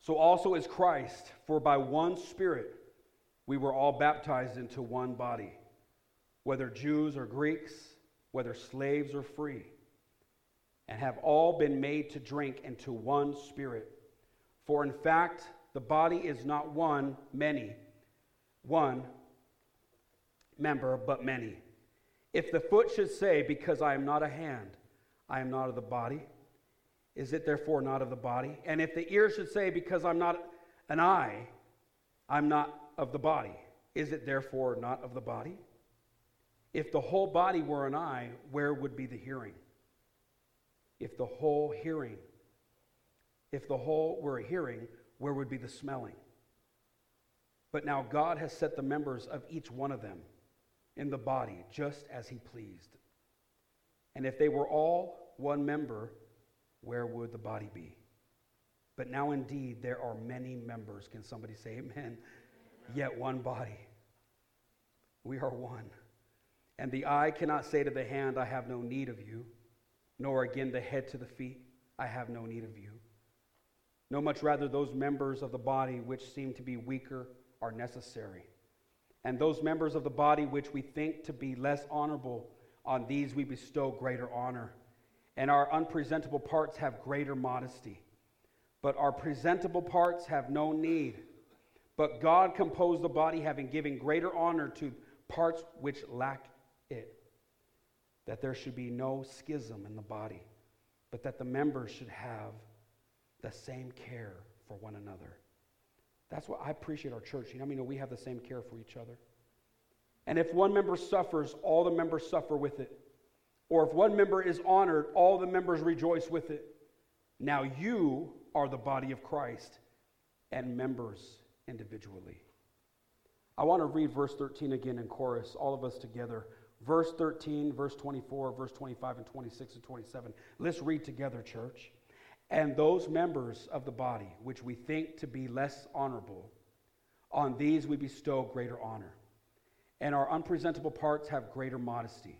So also is Christ, for by one Spirit we were all baptized into one body, whether Jews or Greeks, whether slaves or free, and have all been made to drink into one Spirit. For in fact, the body is not one, many, one member, but many. If the foot should say, because I am not a hand, I am not of the body, is it therefore not of the body? And if the ear should say, because I'm not an eye, I'm not of the body, is it therefore not of the body? If the whole body were an eye, where would be the hearing? If the whole were a hearing, where would be the smelling? But now God has set the members of each one of them in the body just as he pleased. And if they were all one member, where would the body be? But now indeed there are many members. Can somebody say amen? Amen. Yet one body. We are one. And the eye cannot say to the hand, I have no need of you, nor again the head to the feet, I have no need of you. No, much rather those members of the body which seem to be weaker are necessary. And those members of the body which we think to be less honorable, on these we bestow greater honor. And our unpresentable parts have greater modesty. But our presentable parts have no need. But God composed the body, having given greater honor to parts which lack it, that there should be no schism in the body, but that the members should have the same care for one another. That's what I appreciate our church. You know, I mean, we have the same care for each other. And if one member suffers, all the members suffer with it. Or if one member is honored, all the members rejoice with it. Now you are the body of Christ and members individually. I want to read verse 13 again in chorus, all of us together. Verse 13, verse 24, verse 25, and 26 and 27. Let's read together, church. And those members of the body which we think to be less honorable, on these we bestow greater honor. And our unpresentable parts have greater modesty.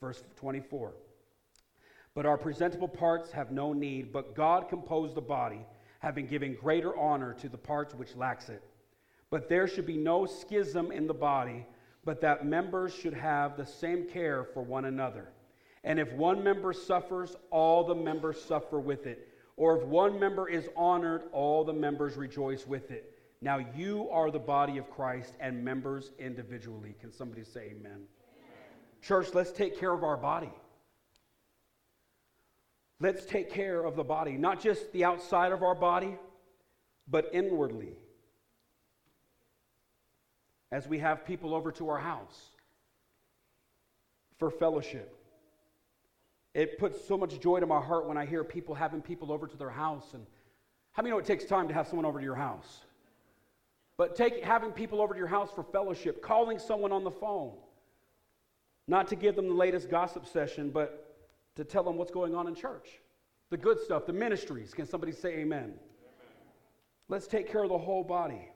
Verse 24. But our presentable parts have no need, but God composed the body, having given greater honor to the parts which lacks it. But there should be no schism in the body, but that members should have the same care for one another. And if one member suffers, all the members suffer with it. Or if one member is honored, all the members rejoice with it. Now you are the body of Christ and members individually. Can somebody say amen? Amen. Church, let's take care of our body. Let's take care of the body, not just the outside of our body, but inwardly. As we have people over to our house for fellowship. It puts so much joy to my heart when I hear people having people over to their house. And how many know it takes time to have someone over to your house? But having people over to your house for fellowship, calling someone on the phone, not to give them the latest gossip session, but to tell them what's going on in church. The good stuff, the ministries. Can somebody say amen? Amen. Let's take care of the whole body.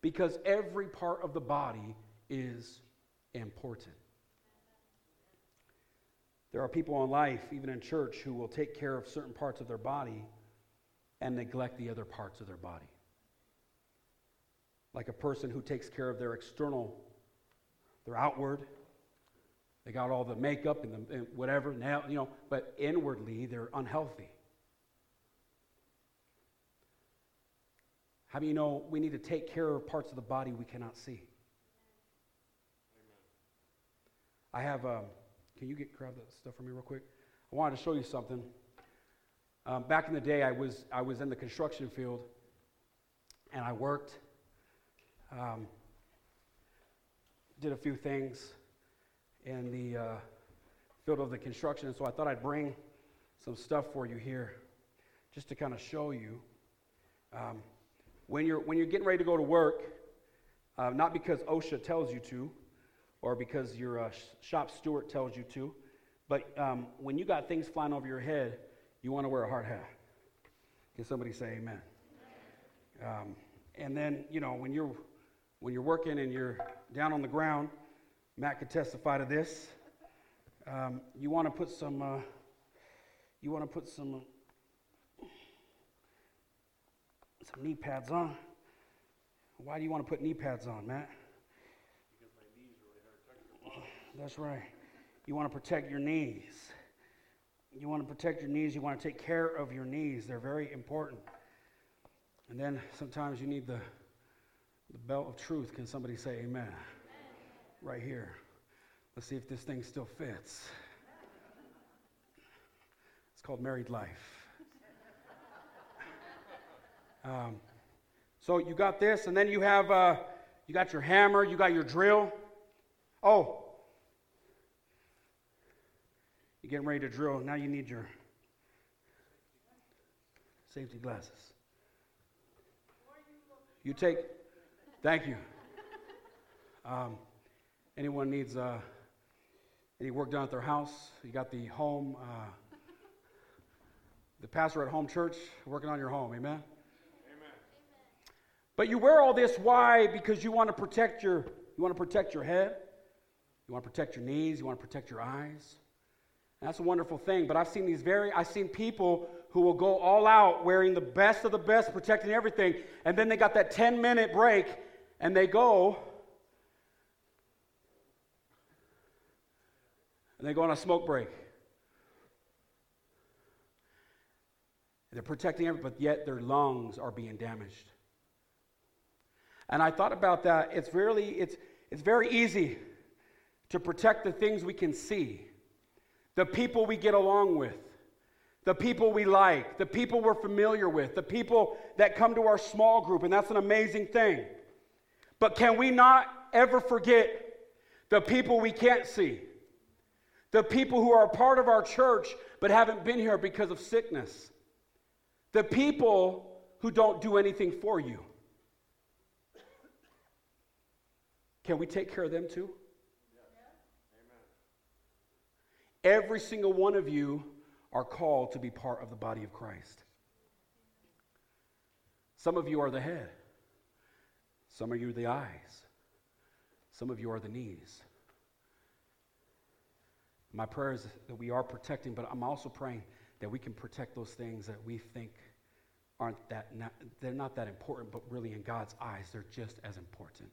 Because every part of the body is important. There are people in life, even in church, who will take care of certain parts of their body and neglect the other parts of their body. Like a person who takes care of their external, their outward. They got all the makeup and whatever, now, but inwardly they're unhealthy. How do you know we need to take care of parts of the body we cannot see? Amen. I have, can you grab that stuff for me real quick? I wanted to show you something. Back in the day, I was in the construction field, and I worked, did a few things in the field of the construction, and so I thought I'd bring some stuff for you here just to kind of show you. When you're getting ready to go to work, not because OSHA tells you to, or because your shop steward tells you to, but when you got things flying over your head, you want to wear a hard hat. Can somebody say amen? And then when you're working and you're down on the ground, Matt could testify to this. You want to put some. Some knee pads on. Why do you want to put knee pads on, Matt? Because my knees really hurt. That's right. You want to protect your knees. You want to take care of your knees. They're very important. And then sometimes you need the belt of truth. Can somebody say amen? Amen. Right here. Let's see if this thing still fits. It's called married life. So you got this, and then you have you got your hammer, you got your drill. Oh, you're getting ready to drill. Now you need your safety glasses. You take. Thank you. Anyone needs any work done at their house? You got the home. The pastor at home church working on your home. Amen. But you wear all this, why? Because you want to protect your head, you want to protect your knees, you want to protect your eyes. And that's a wonderful thing. But I've seen people who will go all out wearing the best of the best, protecting everything, and then they got that 10-minute break and they go on a smoke break. They're protecting everything, but yet their lungs are being damaged. And I thought about that. It's very easy to protect the things we can see, the people we get along with, the people we like, the people we're familiar with, the people that come to our small group, and that's an amazing thing. But can we not ever forget the people we can't see, the people who are a part of our church but haven't been here because of sickness, the people who don't do anything for you? Can we take care of them too? Yeah. Yeah. Amen. Every single one of you are called to be part of the body of Christ. Some of you are the head. Some of you are the eyes. Some of you are the knees. My prayer is that we are protecting, but I'm also praying that we can protect those things that we think aren't that, they're not that important, but really in God's eyes, they're just as important.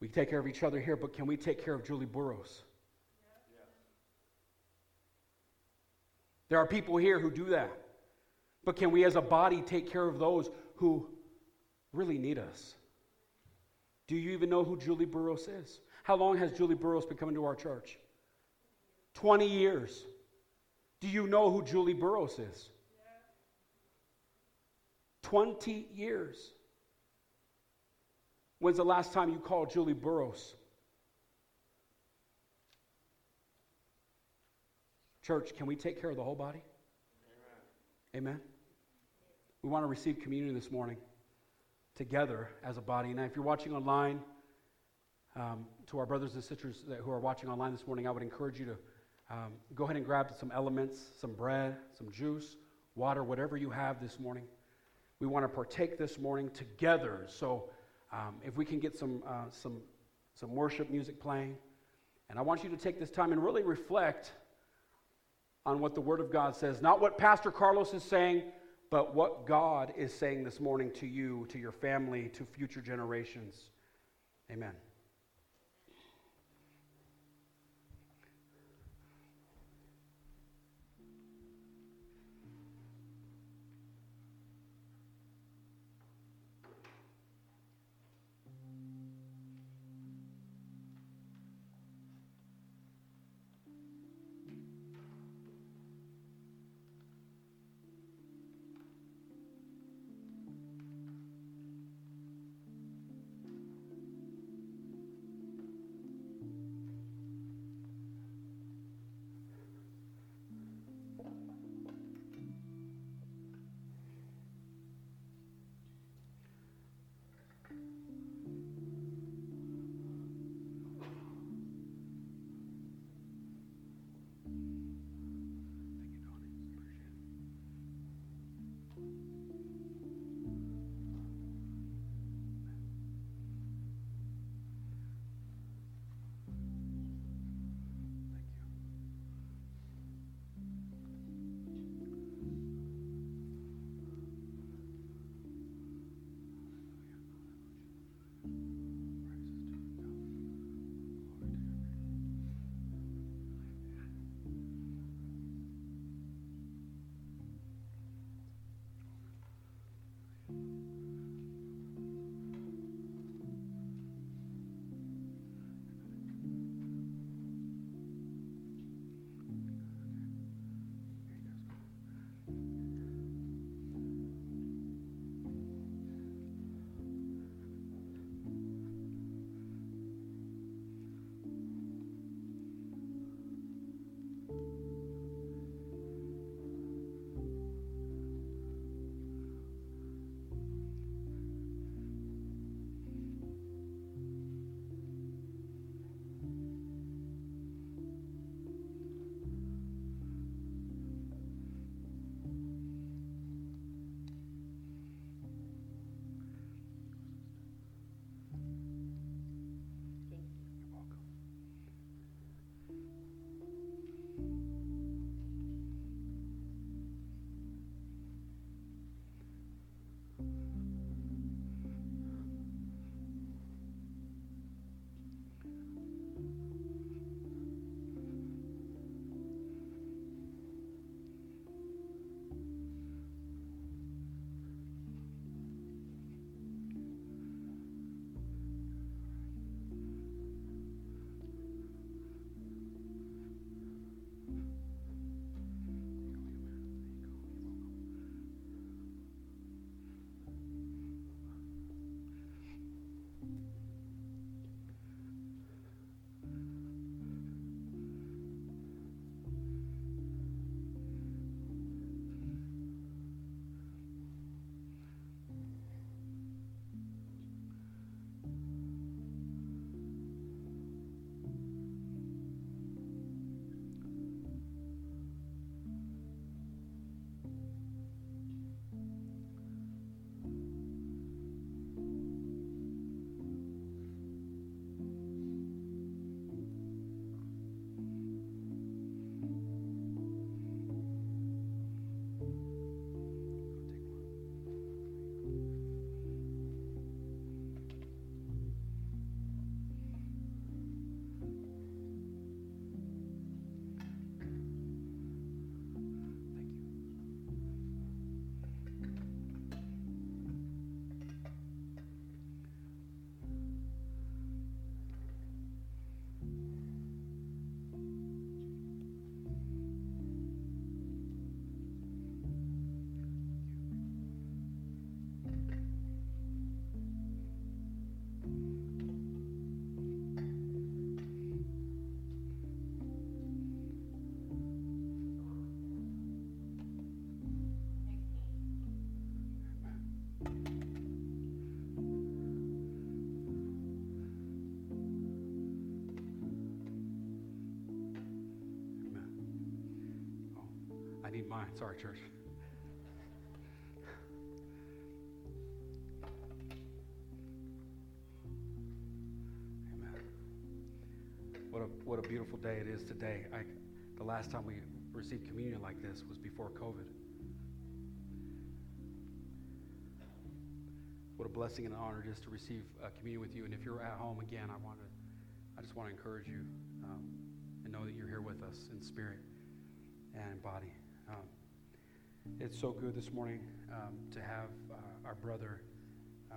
We take care of each other here, but can we take care of Julie Burroughs? Yeah. Yeah. There are people here who do that. But can we as a body take care of those who really need us? Do you even know who Julie Burroughs is? How long has Julie Burroughs been coming to our church? 20 years. Do you know who Julie Burroughs is? Yeah. 20 years. When's the last time you called Julie Burroughs? Church, can we take care of the whole body? Amen. Amen. We want to receive communion this morning together as a body. Now, if you're watching online, to our brothers and sisters who are watching online this morning, I would encourage you to go ahead and grab some elements, some bread, some juice, water, whatever you have this morning. We want to partake this morning together. So, if we can get some worship music playing. And I want you to take this time and really reflect on what the Word of God says. Not what Pastor Carlos is saying, but what God is saying this morning to you, to your family, to future generations. Amen. mine. Sorry, church. Amen. What a beautiful day it is today. The last time we received communion like this was before COVID. What a blessing and an honor just to receive communion with you. And if you're at home again, I just want to encourage you and know that you're here with us in spirit and in body. It's so good this morning to have our brother.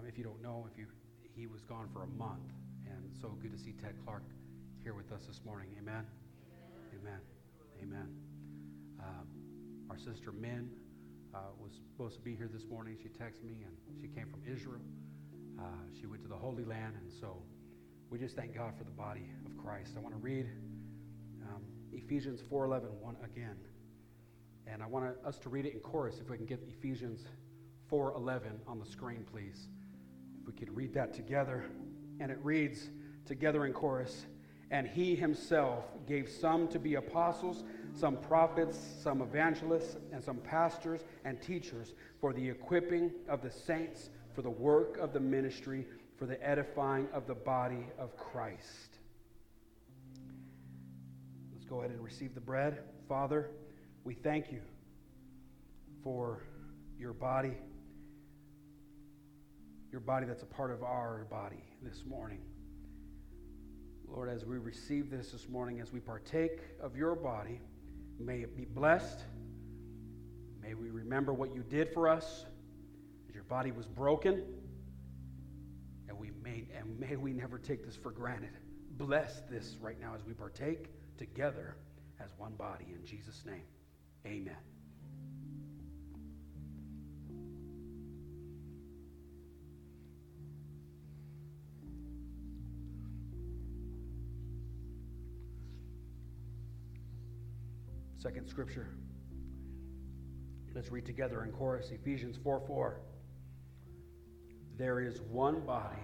If you don't know, he was gone for a month, and so good to see Ted Clark here with us this morning. Amen. Amen. Amen. Our sister Min was supposed to be here this morning. She texted me, and she came from Israel. She went to the Holy Land, and so we just thank God for the body of Christ. I want to read Ephesians 4:11 again, and I want us to read it in chorus. If we can get Ephesians 4:11 on the screen, please. If we could read that together, and it reads together in chorus. And he himself gave some to be apostles, some prophets, some evangelists, and some pastors and teachers for the equipping of the saints, for the work of the ministry, for the edifying of the body of Christ. Let's go ahead and receive the bread. Father, we thank you for your body that's a part of our body this morning. Lord, as we receive this morning, as we partake of your body, may it be blessed. May we remember what you did for us, as your body was broken, and may we never take this for granted. Bless this right now as we partake together as one body. In Jesus' name, amen. Second scripture. Let's read together in chorus, Ephesians 4:4. There is one body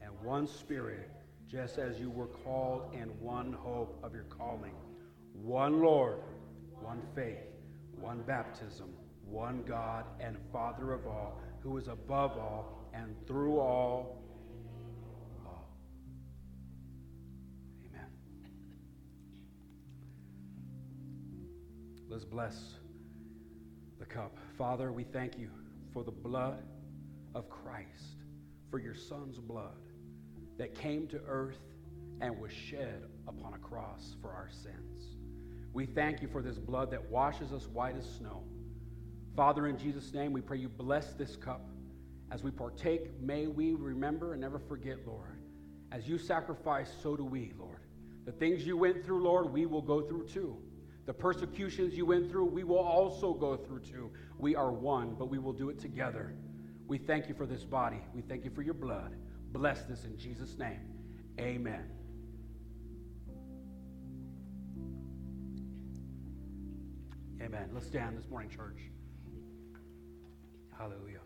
and one spirit, just as you were called in one hope of your calling. One Lord, one faith, one baptism, one God and Father of all, who is above all and through all. Let's bless the cup. Father, we thank you for the blood of Christ, for your Son's blood that came to earth and was shed upon a cross for our sins. We thank you for this blood that washes us white as snow. Father, in Jesus' name, we pray you bless this cup. As we partake, may we remember and never forget, Lord. As you sacrifice, so do we, Lord. The things you went through, Lord, we will go through too. The persecutions you went through, we will also go through too. We are one, but we will do it together. We thank you for this body. We thank you for your blood. Bless this in Jesus' name. Amen. Amen. Let's stand this morning, church. Hallelujah.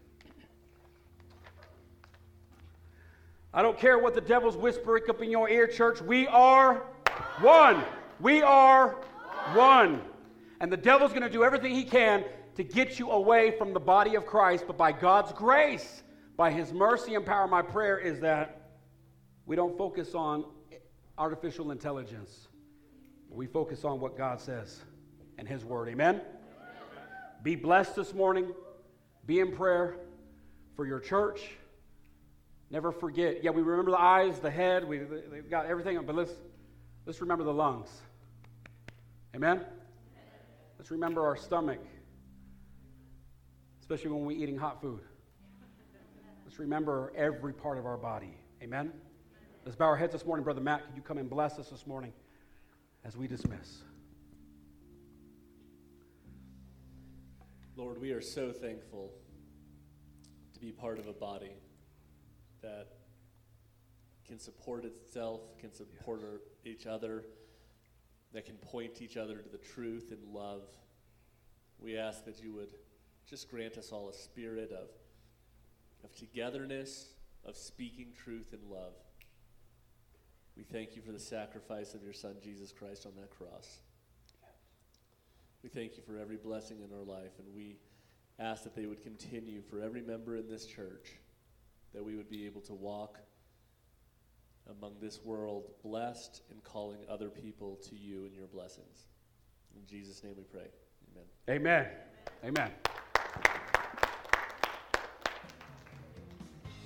I don't care what the devil's whispering up in your ear, church. We are one. We are one. And the devil's going to do everything he can to get you away from the body of Christ, but by God's grace, by his mercy and power, my prayer is that we don't focus on artificial intelligence. We focus on what God says and his word. Amen? Amen. Be blessed this morning. Be in prayer for your church. Never forget. Yeah, we remember the eyes, the head, we've got everything, but let's remember the lungs. Amen? Let's remember our stomach, especially when we're eating hot food. Let's remember every part of our body. Amen? Let's bow our heads this morning. Brother Matt, could you come and bless us this morning as we dismiss? Lord, we are so thankful to be part of a body that can support itself, can support each other, that can point each other to the truth and love. We ask that you would just grant us all a spirit of togetherness, of speaking truth and love. We thank you for the sacrifice of your Son, Jesus Christ, on that cross. We thank you for every blessing in our life, and we ask that they would continue for every member in this church, that we would be able to walk among this world blessed and calling other people to you and your blessings. In Jesus' name we pray. Amen. Amen. Amen. Amen.